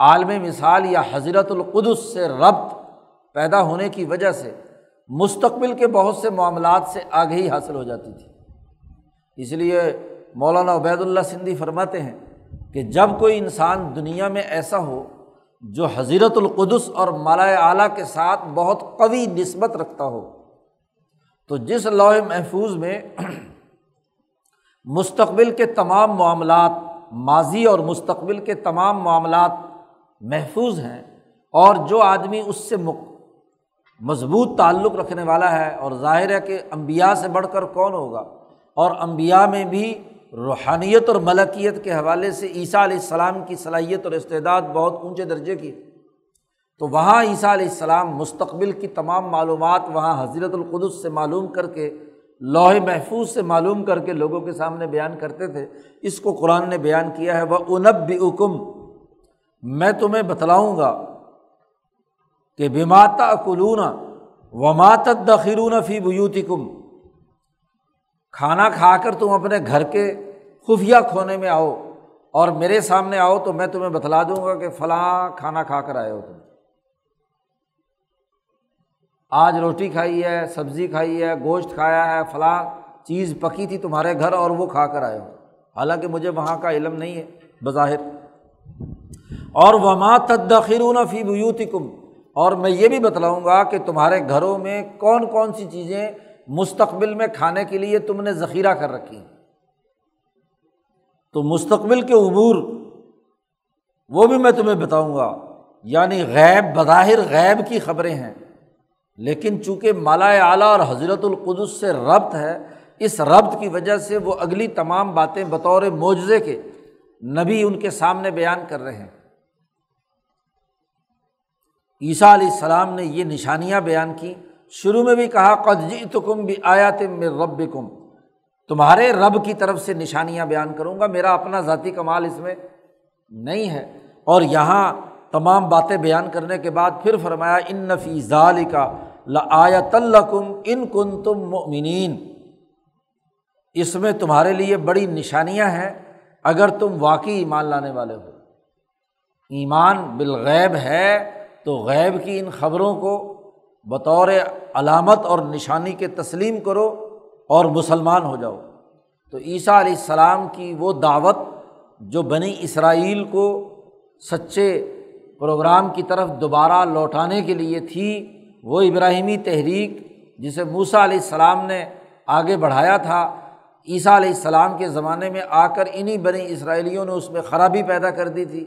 عالم مثال یا حضرت القدس سے ربط پیدا ہونے کی وجہ سے مستقبل کے بہت سے معاملات سے آگہی حاصل ہو جاتی تھی۔ اس لیے مولانا عبید اللہ سندھی فرماتے ہیں کہ جب کوئی انسان دنیا میں ایسا ہو جو حضرت القدس اور ملائے اعلیٰ کے ساتھ بہت قوی نسبت رکھتا ہو تو جس لوح محفوظ میں مستقبل کے تمام معاملات، ماضی اور مستقبل کے تمام معاملات محفوظ ہیں، اور جو آدمی اس سے مضبوط تعلق رکھنے والا ہے، اور ظاہر ہے کہ انبیاء سے بڑھ کر کون ہوگا، اور انبیاء میں بھی روحانیت اور ملکیت کے حوالے سے عیسیٰ علیہ السلام کی صلاحیت اور استعداد بہت اونچے درجے کی، تو وہاں عیسیٰ علیہ السلام مستقبل کی تمام معلومات وہاں حضرت القدس سے معلوم کر کے، لوح محفوظ سے معلوم کر کے لوگوں کے سامنے بیان کرتے تھے۔ اس کو قرآن نے بیان کیا ہے، وَأُنَبِّئُكُمْ، میں تمہیں بتلاؤں گا کہ بما تأکلون وما تدخرون فی بیوتکم، کھانا کھا کر تم اپنے گھر کے خفیہ کھونے میں آؤ اور میرے سامنے آؤ تو میں تمہیں بتلا دوں گا کہ فلاں کھانا کھا کر آئے ہو، تم آج روٹی کھائی ہے، سبزی کھائی ہے، گوشت کھایا ہے، فلاں چیز پکی تھی تمہارے گھر اور وہ کھا کر آئے ہو، حالانکہ مجھے وہاں کا علم نہیں ہے بظاہر۔ اور وما تدخرون فی بیوتکم، اور میں یہ بھی بتلاؤں گا کہ تمہارے گھروں میں کون کون سی چیزیں مستقبل میں کھانے کے لیے تم نے ذخیرہ کر رکھی۔ تو مستقبل کے امور وہ بھی میں تمہیں بتاؤں گا، یعنی غیب، بظاہر غیب کی خبریں ہیں، لیکن چونکہ مالا اعلیٰ اور حضرت القدس سے ربط ہے، اس ربط کی وجہ سے وہ اگلی تمام باتیں بطور معجزے کے نبی ان کے سامنے بیان کر رہے ہیں۔ عیسیٰ علیہ السلام نے یہ نشانیاں بیان کی، شروع میں بھی کہا قد جئتکم بآیات من ربکم، تمہارے رب کی طرف سے نشانیاں بیان کروں گا، میرا اپنا ذاتی کمال اس میں نہیں ہے۔ اور یہاں تمام باتیں بیان کرنے کے بعد پھر فرمایا ان فی ذالک لآیۃ لکم ان کنتم مؤمنین، اس میں تمہارے لیے بڑی نشانیاں ہیں اگر تم واقعی ایمان لانے والے ہو۔ ایمان بالغیب ہے تو غیب کی ان خبروں کو بطور علامت اور نشانی کے تسلیم کرو اور مسلمان ہو جاؤ۔ تو عیسیٰ علیہ السلام کی وہ دعوت جو بنی اسرائیل کو سچے پروگرام کی طرف دوبارہ لوٹانے کے لیے تھی، وہ ابراہیمی تحریک جسے موسیٰ علیہ السلام نے آگے بڑھایا تھا، عیسیٰ علیہ السلام کے زمانے میں آ کر انہی بنی اسرائیلیوں نے اس میں خرابی پیدا کر دی تھی،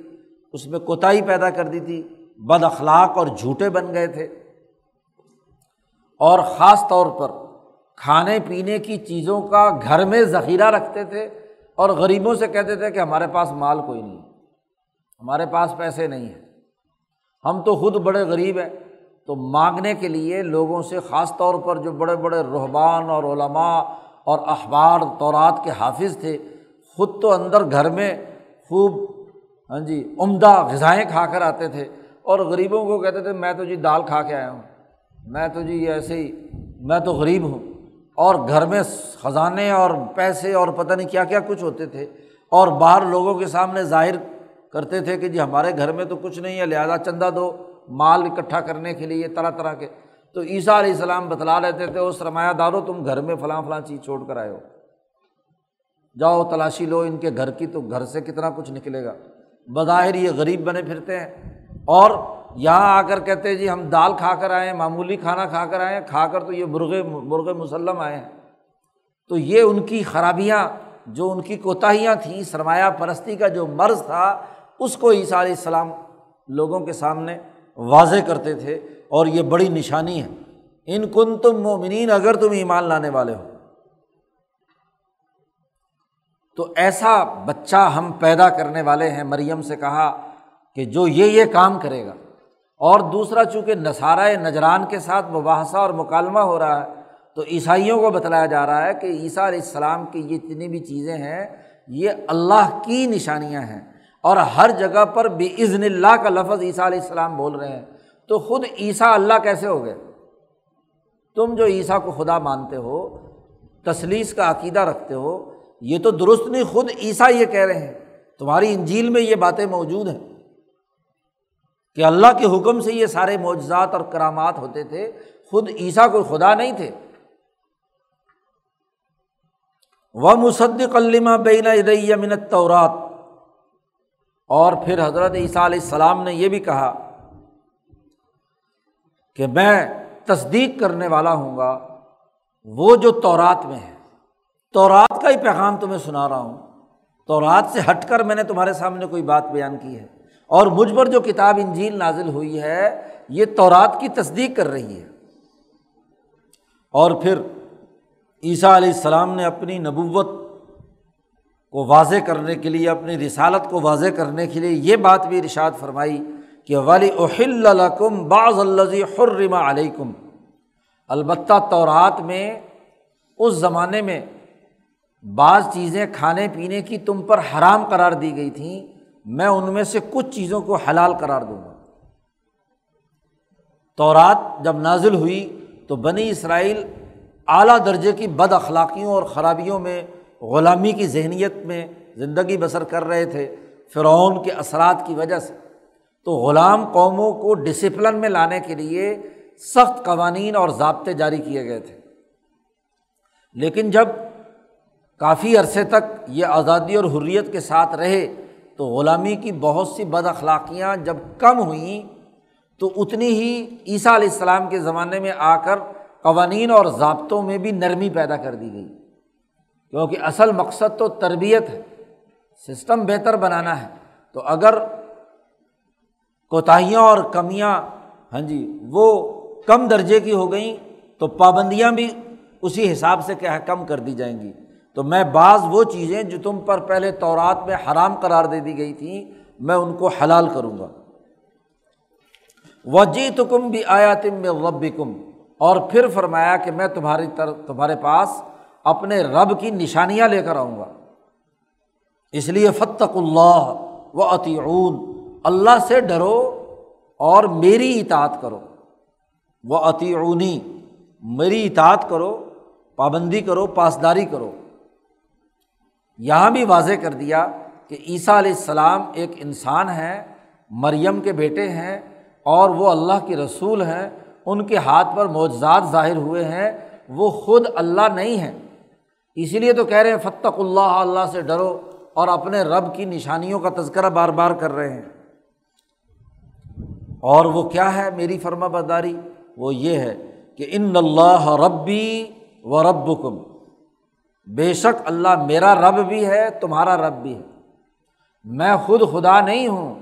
اس میں کوتاہی پیدا کر دی تھی، بد اخلاق اور جھوٹے بن گئے تھے، اور خاص طور پر کھانے پینے کی چیزوں کا گھر میں ذخیرہ رکھتے تھے اور غریبوں سے کہتے تھے کہ ہمارے پاس مال کوئی نہیں، ہمارے پاس پیسے نہیں ہیں، ہم تو خود بڑے غریب ہیں۔ تو مانگنے کے لیے لوگوں سے، خاص طور پر جو بڑے بڑے رہبان اور علماء اور احبار تورات کے حافظ تھے، خود تو اندر گھر میں خوب ہاں جی عمدہ غذائیں کھا کر آتے تھے اور غریبوں کو کہتے تھے میں تو جی دال کھا کے آیا ہوں، میں تو جی ایسے ہی، میں تو غریب ہوں، اور گھر میں خزانے اور پیسے اور پتہ نہیں کیا کیا کچھ ہوتے تھے، اور باہر لوگوں کے سامنے ظاہر کرتے تھے کہ جی ہمارے گھر میں تو کچھ نہیں ہے، لہذا چندہ دو، مال اکٹھا کرنے کے لیے طرح طرح کے۔ تو عیسیٰ علیہ السلام بتلا لیتے تھے، او سرمایہ دارو، تم گھر میں فلاں فلاں چیز چھوڑ کر آئے ہو، جاؤ تلاشی لو ان کے گھر کی، تو گھر سے کتنا کچھ نکلے گا۔ بظاہر یہ غریب بنے پھرتے ہیں اور یہاں آ کر کہتے جی ہم دال کھا کر آئے ہیں، معمولی کھانا کھا کر آئے ہیں، کھا کر تو یہ مرغے مرغے مسلم آئے ہیں۔ تو یہ ان کی خرابیاں جو ان کی کوتاہیاں تھیں، سرمایہ پرستی کا جو مرض تھا، اس کو عیسیٰ علیہ السلام لوگوں کے سامنے واضح کرتے تھے، اور یہ بڑی نشانی ہے، ان کنتم مؤمنین، اگر تم ایمان لانے والے ہو۔ تو ایسا بچہ ہم پیدا کرنے والے ہیں، مریم سے کہا کہ جو یہ یہ کام کرے گا۔ اور دوسرا، چونکہ نصارۂ نجران کے ساتھ مباحثہ اور مکالمہ ہو رہا ہے، تو عیسائیوں کو بتلایا جا رہا ہے کہ عیسیٰ علیہ السلام کی یہ جتنی بھی چیزیں ہیں یہ اللہ کی نشانیاں ہیں، اور ہر جگہ پر بِاذن اللہ کا لفظ عیسیٰ علیہ السلام بول رہے ہیں۔ تو خود عیسیٰ اللہ کیسے ہو گئے؟ تم جو عیسیٰ کو خدا مانتے ہو، تثلیث کا عقیدہ رکھتے ہو، یہ تو درست نہیں، خود عیسیٰ یہ کہہ رہے ہیں، تمہاری انجیل میں یہ باتیں موجود ہیں کہ اللہ کے حکم سے یہ سارے معجزات اور کرامات ہوتے تھے، خود عیسیٰ کوئی خدا نہیں تھے۔ وَمُصَدِّقًا لِمَا بَيْنَ يَدَيَّ مِنَ التَّوْرَاةِ، اور پھر حضرت عیسیٰ علیہ السلام نے یہ بھی کہا کہ میں تصدیق کرنے والا ہوں گا وہ جو تورات میں ہے، تورات کا ہی پیغام تمہیں سنا رہا ہوں، تورات سے ہٹ کر میں نے تمہارے سامنے کوئی بات بیان کی ہے، اور مجھ پر جو کتاب انجیل نازل ہوئی ہے یہ تورات کی تصدیق کر رہی ہے۔ اور پھر عیسیٰ علیہ السلام نے اپنی نبوت کو واضح کرنے کے لیے، اپنی رسالت کو واضح کرنے کے لیے یہ بات بھی ارشاد فرمائی کہ وَلِأُحِلَّ لَكُمْ بَعْضَ الَّذِي حُرِّمَ عَلَيْكُمْ، البتہ تورات میں اس زمانے میں بعض چیزیں کھانے پینے کی تم پر حرام قرار دی گئی تھیں، میں ان میں سے کچھ چیزوں کو حلال قرار دوں گا۔ تورات جب نازل ہوئی تو بنی اسرائیل اعلیٰ درجے کی بد اخلاقیوں اور خرابیوں میں، غلامی کی ذہنیت میں زندگی بسر کر رہے تھے، فرعون کے اثرات کی وجہ سے۔ تو غلام قوموں کو ڈسپلن میں لانے کے لیے سخت قوانین اور ضابطے جاری کیے گئے تھے، لیکن جب کافی عرصے تک یہ آزادی اور حریت کے ساتھ رہے تو غلامی کی بہت سی بد اخلاقیاں جب کم ہوئیں تو اتنی ہی عیسیٰ علیہ السلام کے زمانے میں آ کر قوانین اور ضابطوں میں بھی نرمی پیدا کر دی گئی، کیونکہ اصل مقصد تو تربیت ہے، سسٹم بہتر بنانا ہے۔ تو اگر کوتاہیاں اور کمیاں ہاں جی وہ کم درجے کی ہو گئیں تو پابندیاں بھی اسی حساب سے کیا کم کر دی جائیں گی۔ تو میں بعض وہ چیزیں جو تم پر پہلے تورات میں حرام قرار دے دی گئی تھیں، میں ان کو حلال کروں گا۔ وَجِئْتُكُمْ بِآیَاتٍ مِّن رَّبِّكُمْ، اور پھر فرمایا کہ میں تمہاری تر تمہارے پاس اپنے رب کی نشانیاں لے کر آؤں گا، اس لیے فاتقوا اللہ واطیعون، اللہ سے ڈرو اور میری اطاعت کرو، واطیعونی، میری اطاعت کرو، پابندی کرو، پاسداری کرو۔ یہاں بھی واضح کر دیا کہ عیسیٰ علیہ السلام ایک انسان ہیں، مریم کے بیٹے ہیں، اور وہ اللہ کے رسول ہیں، ان کے ہاتھ پر معجزات ظاہر ہوئے ہیں، وہ خود اللہ نہیں ہیں، اسی لیے تو کہہ رہے ہیں فاتقوا اللہ، اللہ سے ڈرو، اور اپنے رب کی نشانیوں کا تذکرہ بار بار کر رہے ہیں۔ اور وہ کیا ہے میری فرما برداری؟ وہ یہ ہے کہ ان اللہ ربی و ربکم، بے شک اللہ میرا رب بھی ہے، تمہارا رب بھی ہے، میں خود خدا نہیں ہوں،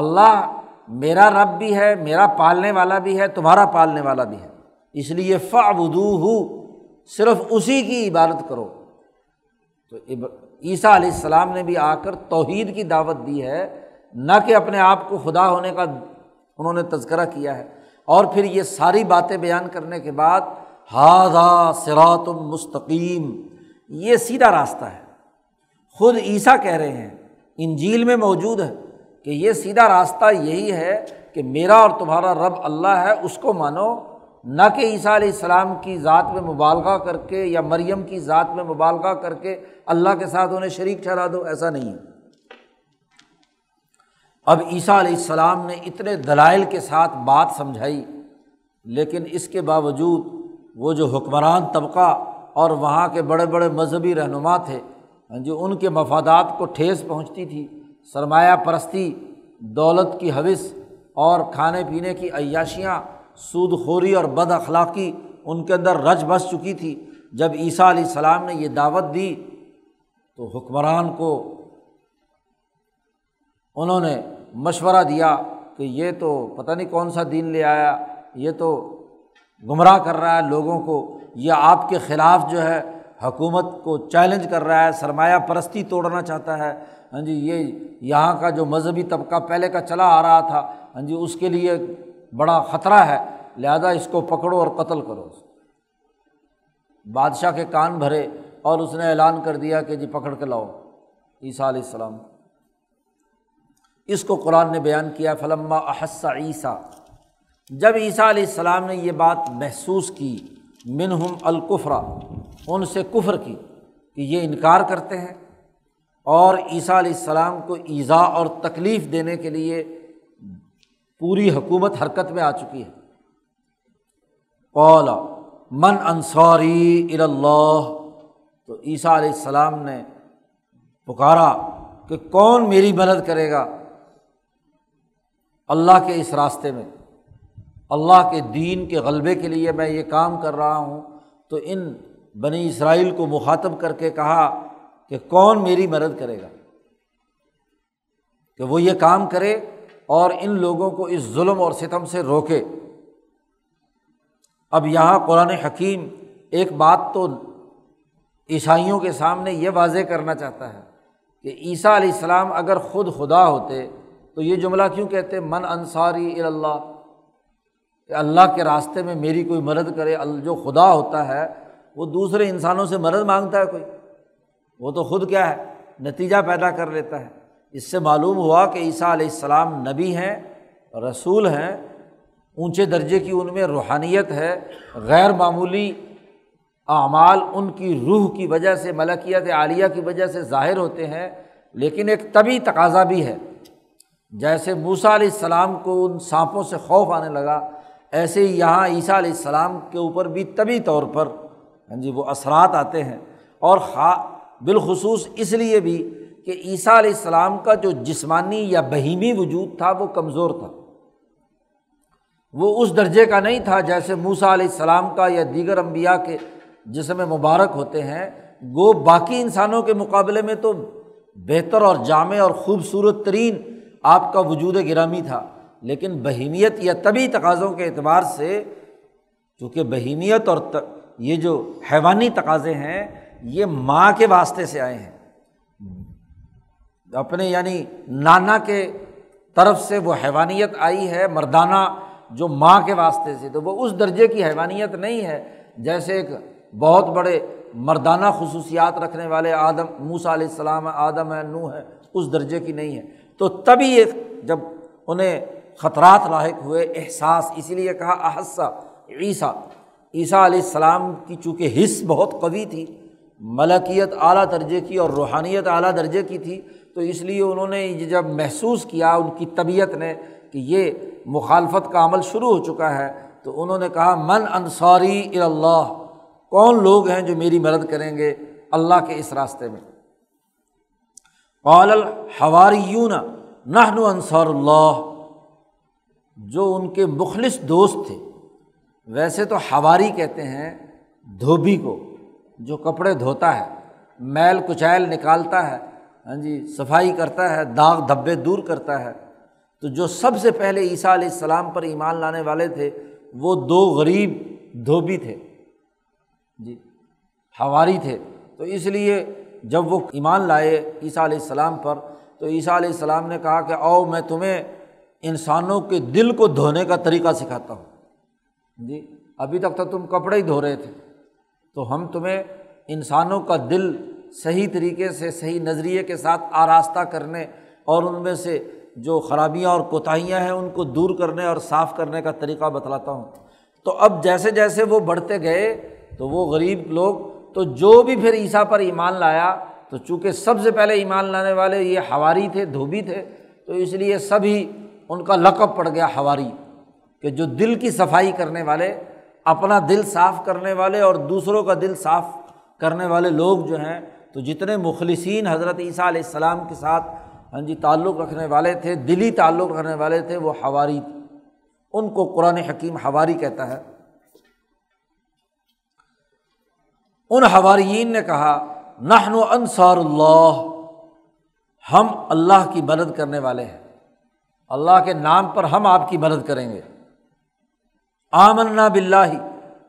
اللہ میرا رب بھی ہے، میرا پالنے والا بھی ہے، تمہارا پالنے والا بھی ہے، اس لیے فاعبدوہ، صرف اسی کی عبادت کرو۔ تو عیسیٰ علیہ السلام نے بھی آ کر توحید کی دعوت دی ہے، نہ کہ اپنے آپ کو خدا ہونے کا انہوں نے تذکرہ کیا ہے۔ اور پھر یہ ساری باتیں بیان کرنے کے بعد ھذا صراط مستقیم، یہ سیدھا راستہ ہے، خود عیسیٰ کہہ رہے ہیں، انجیل میں موجود ہے کہ یہ سیدھا راستہ یہی ہے کہ میرا اور تمہارا رب اللہ ہے، اس کو مانو، نہ کہ عیسیٰ علیہ السلام کی ذات میں مبالغہ کر کے یا مریم کی ذات میں مبالغہ کر کے اللہ کے ساتھ انہیں شریک ٹھہرا دو، ایسا نہیں ہے۔ اب عیسیٰ علیہ السلام نے اتنے دلائل کے ساتھ بات سمجھائی، لیکن اس کے باوجود وہ جو حکمران طبقہ اور وہاں کے بڑے بڑے مذہبی رہنما تھے جو ان کے مفادات کو ٹھیس پہنچتی تھی، سرمایہ پرستی، دولت کی حوث، اور کھانے پینے کی عیاشیاں، سود خوری اور بد اخلاقی ان کے اندر رچ بس چکی تھی۔ جب عیسیٰ علیہ السلام نے یہ دعوت دی تو حکمران کو انہوں نے مشورہ دیا کہ یہ تو پتہ نہیں کون سا دین لے آیا، یہ تو گمراہ کر رہا ہے لوگوں کو، یہ آپ کے خلاف جو ہے حکومت کو چیلنج کر رہا ہے، سرمایہ پرستی توڑنا چاہتا ہے، ہاں جی یہ یہاں کا جو مذہبی طبقہ پہلے کا چلا آ رہا تھا، ہاں جی اس کے لیے بڑا خطرہ ہے، لہذا اس کو پکڑو اور قتل کرو۔ بادشاہ کے کان بھرے اور اس نے اعلان کر دیا کہ جی پکڑ کے لاؤ عیسیٰ علیہ السلام۔ اس کو قرآن نے بیان کیا، فلما احس عیسیٰ، جب عیسیٰ علیہ السلام نے یہ بات محسوس کی، منہم الکفرا، ان سے کفر کی کہ یہ انکار کرتے ہیں اور عیسیٰ علیہ السلام کو ایذاء اور تکلیف دینے کے لیے پوری حکومت حرکت میں آ چکی ہے۔ قال من انصاری الی اللہ، تو عیسیٰ علیہ السلام نے پکارا کہ کون میری مدد کرے گا اللہ کے اس راستے میں، اللہ کے دین کے غلبے کے لیے میں یہ کام کر رہا ہوں۔ تو ان بنی اسرائیل کو مخاطب کر کے کہا کہ کون میری مدد کرے گا کہ وہ یہ کام کرے اور ان لوگوں کو اس ظلم اور ستم سے روکے۔ اب یہاں قرآن حکیم ایک بات تو عیسائیوں کے سامنے یہ واضح کرنا چاہتا ہے کہ عیسیٰ علیہ السلام اگر خود خدا ہوتے تو یہ جملہ کیوں کہتے، من انصاری الی اللہ، کہ اللہ کے راستے میں میری کوئی مدد کرے۔ جو خدا ہوتا ہے وہ دوسرے انسانوں سے مدد مانگتا ہے کوئی؟ وہ تو خود کیا ہے، نتیجہ پیدا کر لیتا ہے۔ اس سے معلوم ہوا کہ عیسیٰ علیہ السلام نبی ہیں، رسول ہیں، اونچے درجے کی ان میں روحانیت ہے، غیر معمولی اعمال ان کی روح کی وجہ سے، ملکیت عالیہ کی وجہ سے ظاہر ہوتے ہیں، لیکن ایک طبعی تقاضا بھی ہے۔ جیسے موسیٰ علیہ السلام کو ان سانپوں سے خوف آنے لگا، ایسے ہی یہاں عیسیٰ علیہ السلام کے اوپر بھی طبعی طور پر ہاں جی وہ اثرات آتے ہیں، اور بالخصوص اس لیے بھی کہ عیسیٰ علیہ السلام کا جو جسمانی یا بہیمی وجود تھا وہ کمزور تھا، وہ اس درجے کا نہیں تھا جیسے موسیٰ علیہ السلام کا یا دیگر انبیاء کے جسم مبارک ہوتے ہیں۔ گو باقی انسانوں کے مقابلے میں تو بہتر اور جامع اور خوبصورت ترین آپ کا وجود گرامی تھا، لیکن بہیمیت یا طبعی تقاضوں کے اعتبار سے، چونکہ بہیمیت اور ت... یہ جو حیوانی تقاضے ہیں یہ ماں کے واسطے سے آئے ہیں، اپنے یعنی نانا کے طرف سے وہ حیوانیت آئی ہے مردانہ جو ماں کے واسطے سے، تو وہ اس درجے کی حیوانیت نہیں ہے جیسے ایک بہت بڑے مردانہ خصوصیات رکھنے والے آدم، موسیٰ علیہ السلام، آدم ہے، نوح ہے، اس درجے کی نہیں ہے۔ تو تبھی جب انہیں خطرات لاحق ہوئے، احساس، اسی لیے کہا احسا عیسیٰ، عیسیٰ علیہ السلام کی چونکہ حس بہت قوی تھی، ملکیت اعلیٰ درجے کی اور روحانیت اعلیٰ درجے کی تھی، تو اس لیے انہوں نے جب محسوس کیا ان کی طبیعت نے کہ یہ مخالفت کا عمل شروع ہو چکا ہے، تو انہوں نے کہا من انصاری الی اللہ، کون لوگ ہیں جو میری مدد کریں گے اللہ کے اس راستے میں۔ قال الحواریون نحن انصار اللہ، جو ان کے مخلص دوست تھے، ویسے تو حواری کہتے ہیں دھوبی کو جو کپڑے دھوتا ہے، میل کچیل نکالتا ہے، ہاں جی صفائی کرتا ہے، داغ دھبے دور کرتا ہے۔ تو جو سب سے پہلے عیسیٰ علیہ السلام پر ایمان لانے والے تھے وہ دو غریب دھوبی تھے، جی حواری تھے۔ تو اس لیے جب وہ ایمان لائے عیسیٰ علیہ السلام پر تو عیسیٰ علیہ السلام نے کہا کہ آؤ میں تمہیں انسانوں کے دل کو دھونے کا طریقہ سکھاتا ہوں، جی ابھی تک تو تم کپڑے ہی دھو رہے تھے، تو ہم تمہیں انسانوں کا دل صحیح طریقے سے، صحیح نظریے کے ساتھ آراستہ کرنے اور ان میں سے جو خرابیاں اور کوتاہیاں ہیں ان کو دور کرنے اور صاف کرنے کا طریقہ بتلاتا ہوں۔ تو اب جیسے جیسے وہ بڑھتے گئے تو وہ غریب لوگ، تو جو بھی پھر عیسیٰ پر ایمان لایا، تو چونکہ سب سے پہلے ایمان لانے والے یہ حواری تھے، دھوبی تھے، تو اس لیے سبھی ان کا لقب پڑ گیا حواری، کہ جو دل کی صفائی کرنے والے، اپنا دل صاف کرنے والے اور دوسروں کا دل صاف کرنے والے لوگ جو ہیں۔ تو جتنے مخلصین حضرت عیسیٰ علیہ السلام کے ساتھ ہاں جی تعلق رکھنے والے تھے، دلی تعلق رکھنے والے تھے، وہ حواری، ان کو قرآن حکیم حواری کہتا ہے۔ ان حواریین نے کہا نحن انصار اللہ، ہم اللہ کی مدد کرنے والے ہیں، اللہ کے نام پر ہم آپ کی مدد کریں گے۔ آمنا باللہ،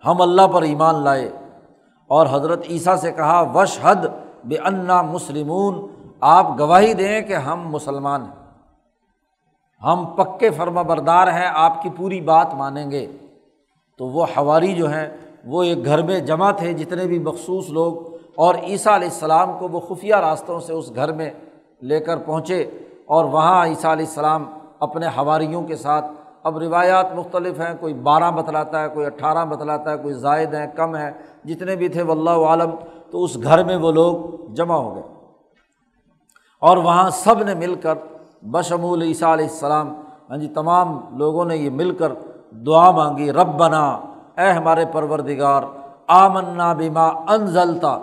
ہم اللہ پر ایمان لائے۔ اور حضرت عیسیٰ سے کہا واشہد بأننا مسلمون، آپ گواہی دیں کہ ہم مسلمان ہیں، ہم پکے فرما بردار ہیں، آپ کی پوری بات مانیں گے۔ تو وہ حواری جو ہیں وہ ایک گھر میں جمع تھے، جتنے بھی مخصوص لوگ، اور عیسیٰ علیہ السلام کو وہ خفیہ راستوں سے اس گھر میں لے کر پہنچے، اور وہاں عیسیٰ علیہ السلام اپنے حواریوں کے ساتھ، اب روایات مختلف ہیں، کوئی بارہ بتلاتا ہے، کوئی اٹھارہ بتلاتا ہے، کوئی زائد ہیں، کم ہیں، جتنے بھی تھے واللہ عالم، تو اس گھر میں وہ لوگ جمع ہو گئے، اور وہاں سب نے مل کر بشمول عیسیٰ علیہ السلام، ہاں جی تمام لوگوں نے یہ مل کر دعا مانگی، ربنا، اے ہمارے پروردگار، آمنا بما انزلتا،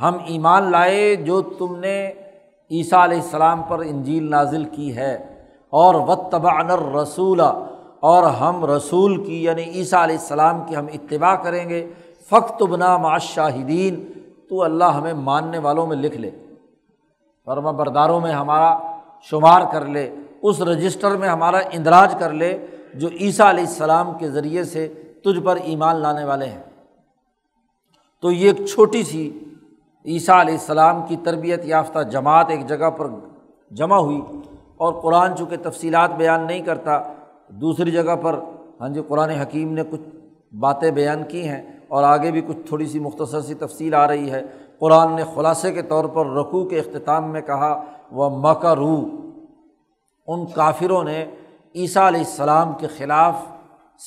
ہم ایمان لائے جو تم نے عیسیٰ علیہ السلام پر انجیل نازل کی ہے، اور واتبعنا الرسول، اور ہم رسول کی یعنی عیسیٰ علیہ السلام کی ہم اتباع کریں گے، فاکتبنا مع الشاہدین، تو اللہ ہمیں ماننے والوں میں لکھ لے، فرما برداروں میں ہمارا شمار کر لے، اس رجسٹر میں ہمارا اندراج کر لے جو عیسیٰ علیہ السلام کے ذریعے سے تجھ پر ایمان لانے والے ہیں۔ تو یہ ایک چھوٹی سی عیسیٰ علیہ السلام کی تربیت یافتہ جماعت ایک جگہ پر جمع ہوئی، اور قرآن چونکہ تفصیلات بیان نہیں کرتا، دوسری جگہ پر ہاں جی قرآن حکیم نے کچھ باتیں بیان کی ہیں، اور آگے بھی کچھ تھوڑی سی مختصر سی تفصیل آ رہی ہے۔ قرآن نے خلاصے کے طور پر رکوع کے اختتام میں کہا وَمَكَرُوا، ان کافروں نے عیسیٰ علیہ السلام کے خلاف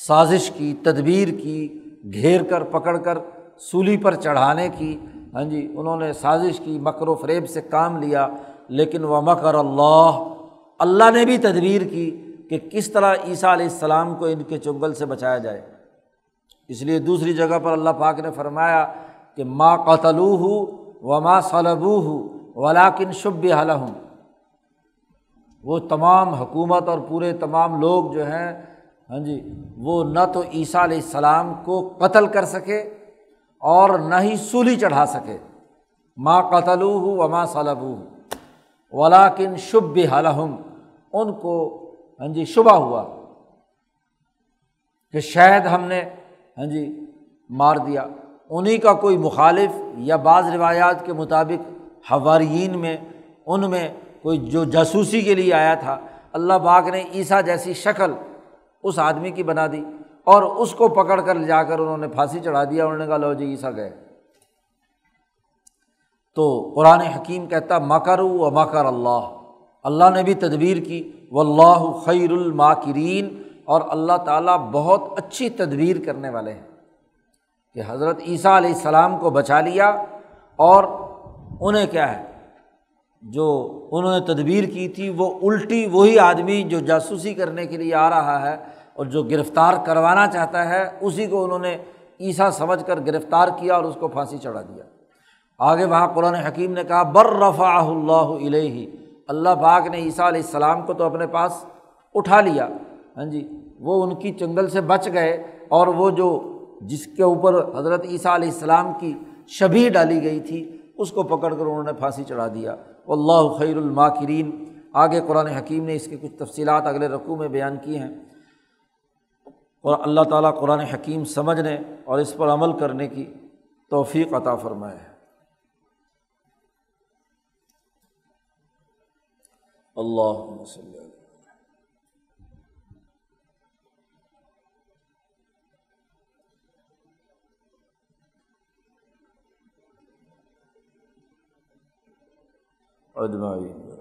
سازش کی، تدبیر کی، گھیر کر پکڑ کر سولی پر چڑھانے کی، ہاں جی انہوں نے سازش کی، مکر و فریب سے کام لیا، لیکن وَمَكَرَ اللَّهُ، اللہ نے بھی تدبیر کی کہ کس طرح عیسیٰ علیہ السلام کو ان کے چنگل سے بچایا جائے۔ اس لیے دوسری جگہ پر اللہ پاک نے فرمایا کہ ما قتلوہ وما صلبوہ ولیکن شبہ لہم، وہ تمام حکومت اور پورے تمام لوگ جو ہیں ہاں جی وہ نہ تو عیسیٰ علیہ السلام کو قتل کر سکے اور نہ ہی سولی چڑھا سکے، ما قتلوہ وما صلبوہ ولیکن شبہ لہم، ان کو ہاں جی شبہ ہوا کہ شاید ہم نے ہاں جی مار دیا۔ انہی کا کوئی مخالف، یا بعض روایات کے مطابق حواریین میں ان میں کوئی جو جاسوسی کے لیے آیا تھا، اللہ پاک نے عیسیٰ جیسی شکل اس آدمی کی بنا دی، اور اس کو پکڑ کر لے جا کر انہوں نے پھانسی چڑھا دیا، انہوں نے کہا لو جی عیسیٰ گئے۔ تو قرآن حکیم کہتا مکروا و مکر اللہ، اللہ نے بھی تدبیر کی، واللہ خیر الماکرین، اور اللہ تعالیٰ بہت اچھی تدبیر کرنے والے ہیں، کہ حضرت عیسیٰ علیہ السلام کو بچا لیا، اور انہیں کیا ہے جو انہوں نے تدبیر کی تھی وہ الٹی وہی آدمی جو جاسوسی کرنے کے لیے آ رہا ہے اور جو گرفتار کروانا چاہتا ہے، اسی کو انہوں نے عیسیٰ سمجھ کر گرفتار کیا اور اس کو پھانسی چڑھا دیا۔ آگے وہاں قرآن حکیم نے کہا بر رفعہ اللہ الیہ، اللہ پاک نے عیسیٰ علیہ السلام کو تو اپنے پاس اٹھا لیا، ہاں جی وہ ان کی چنگل سے بچ گئے، اور وہ جو جس کے اوپر حضرت عیسیٰ علیہ السلام کی شبیہ ڈالی گئی تھی اس کو پکڑ کر انہوں نے پھانسی چڑھا دیا، واللہ خیر الماکرین۔ آگے قرآن حکیم نے اس کی کچھ تفصیلات اگلے رکوع میں بیان کی ہیں، اور اللہ تعالیٰ قرآن حکیم سمجھنے اور اس پر عمل کرنے کی توفیق عطا فرمائے۔ اللہم صلی اللہ علیہ وسلم اجمعین۔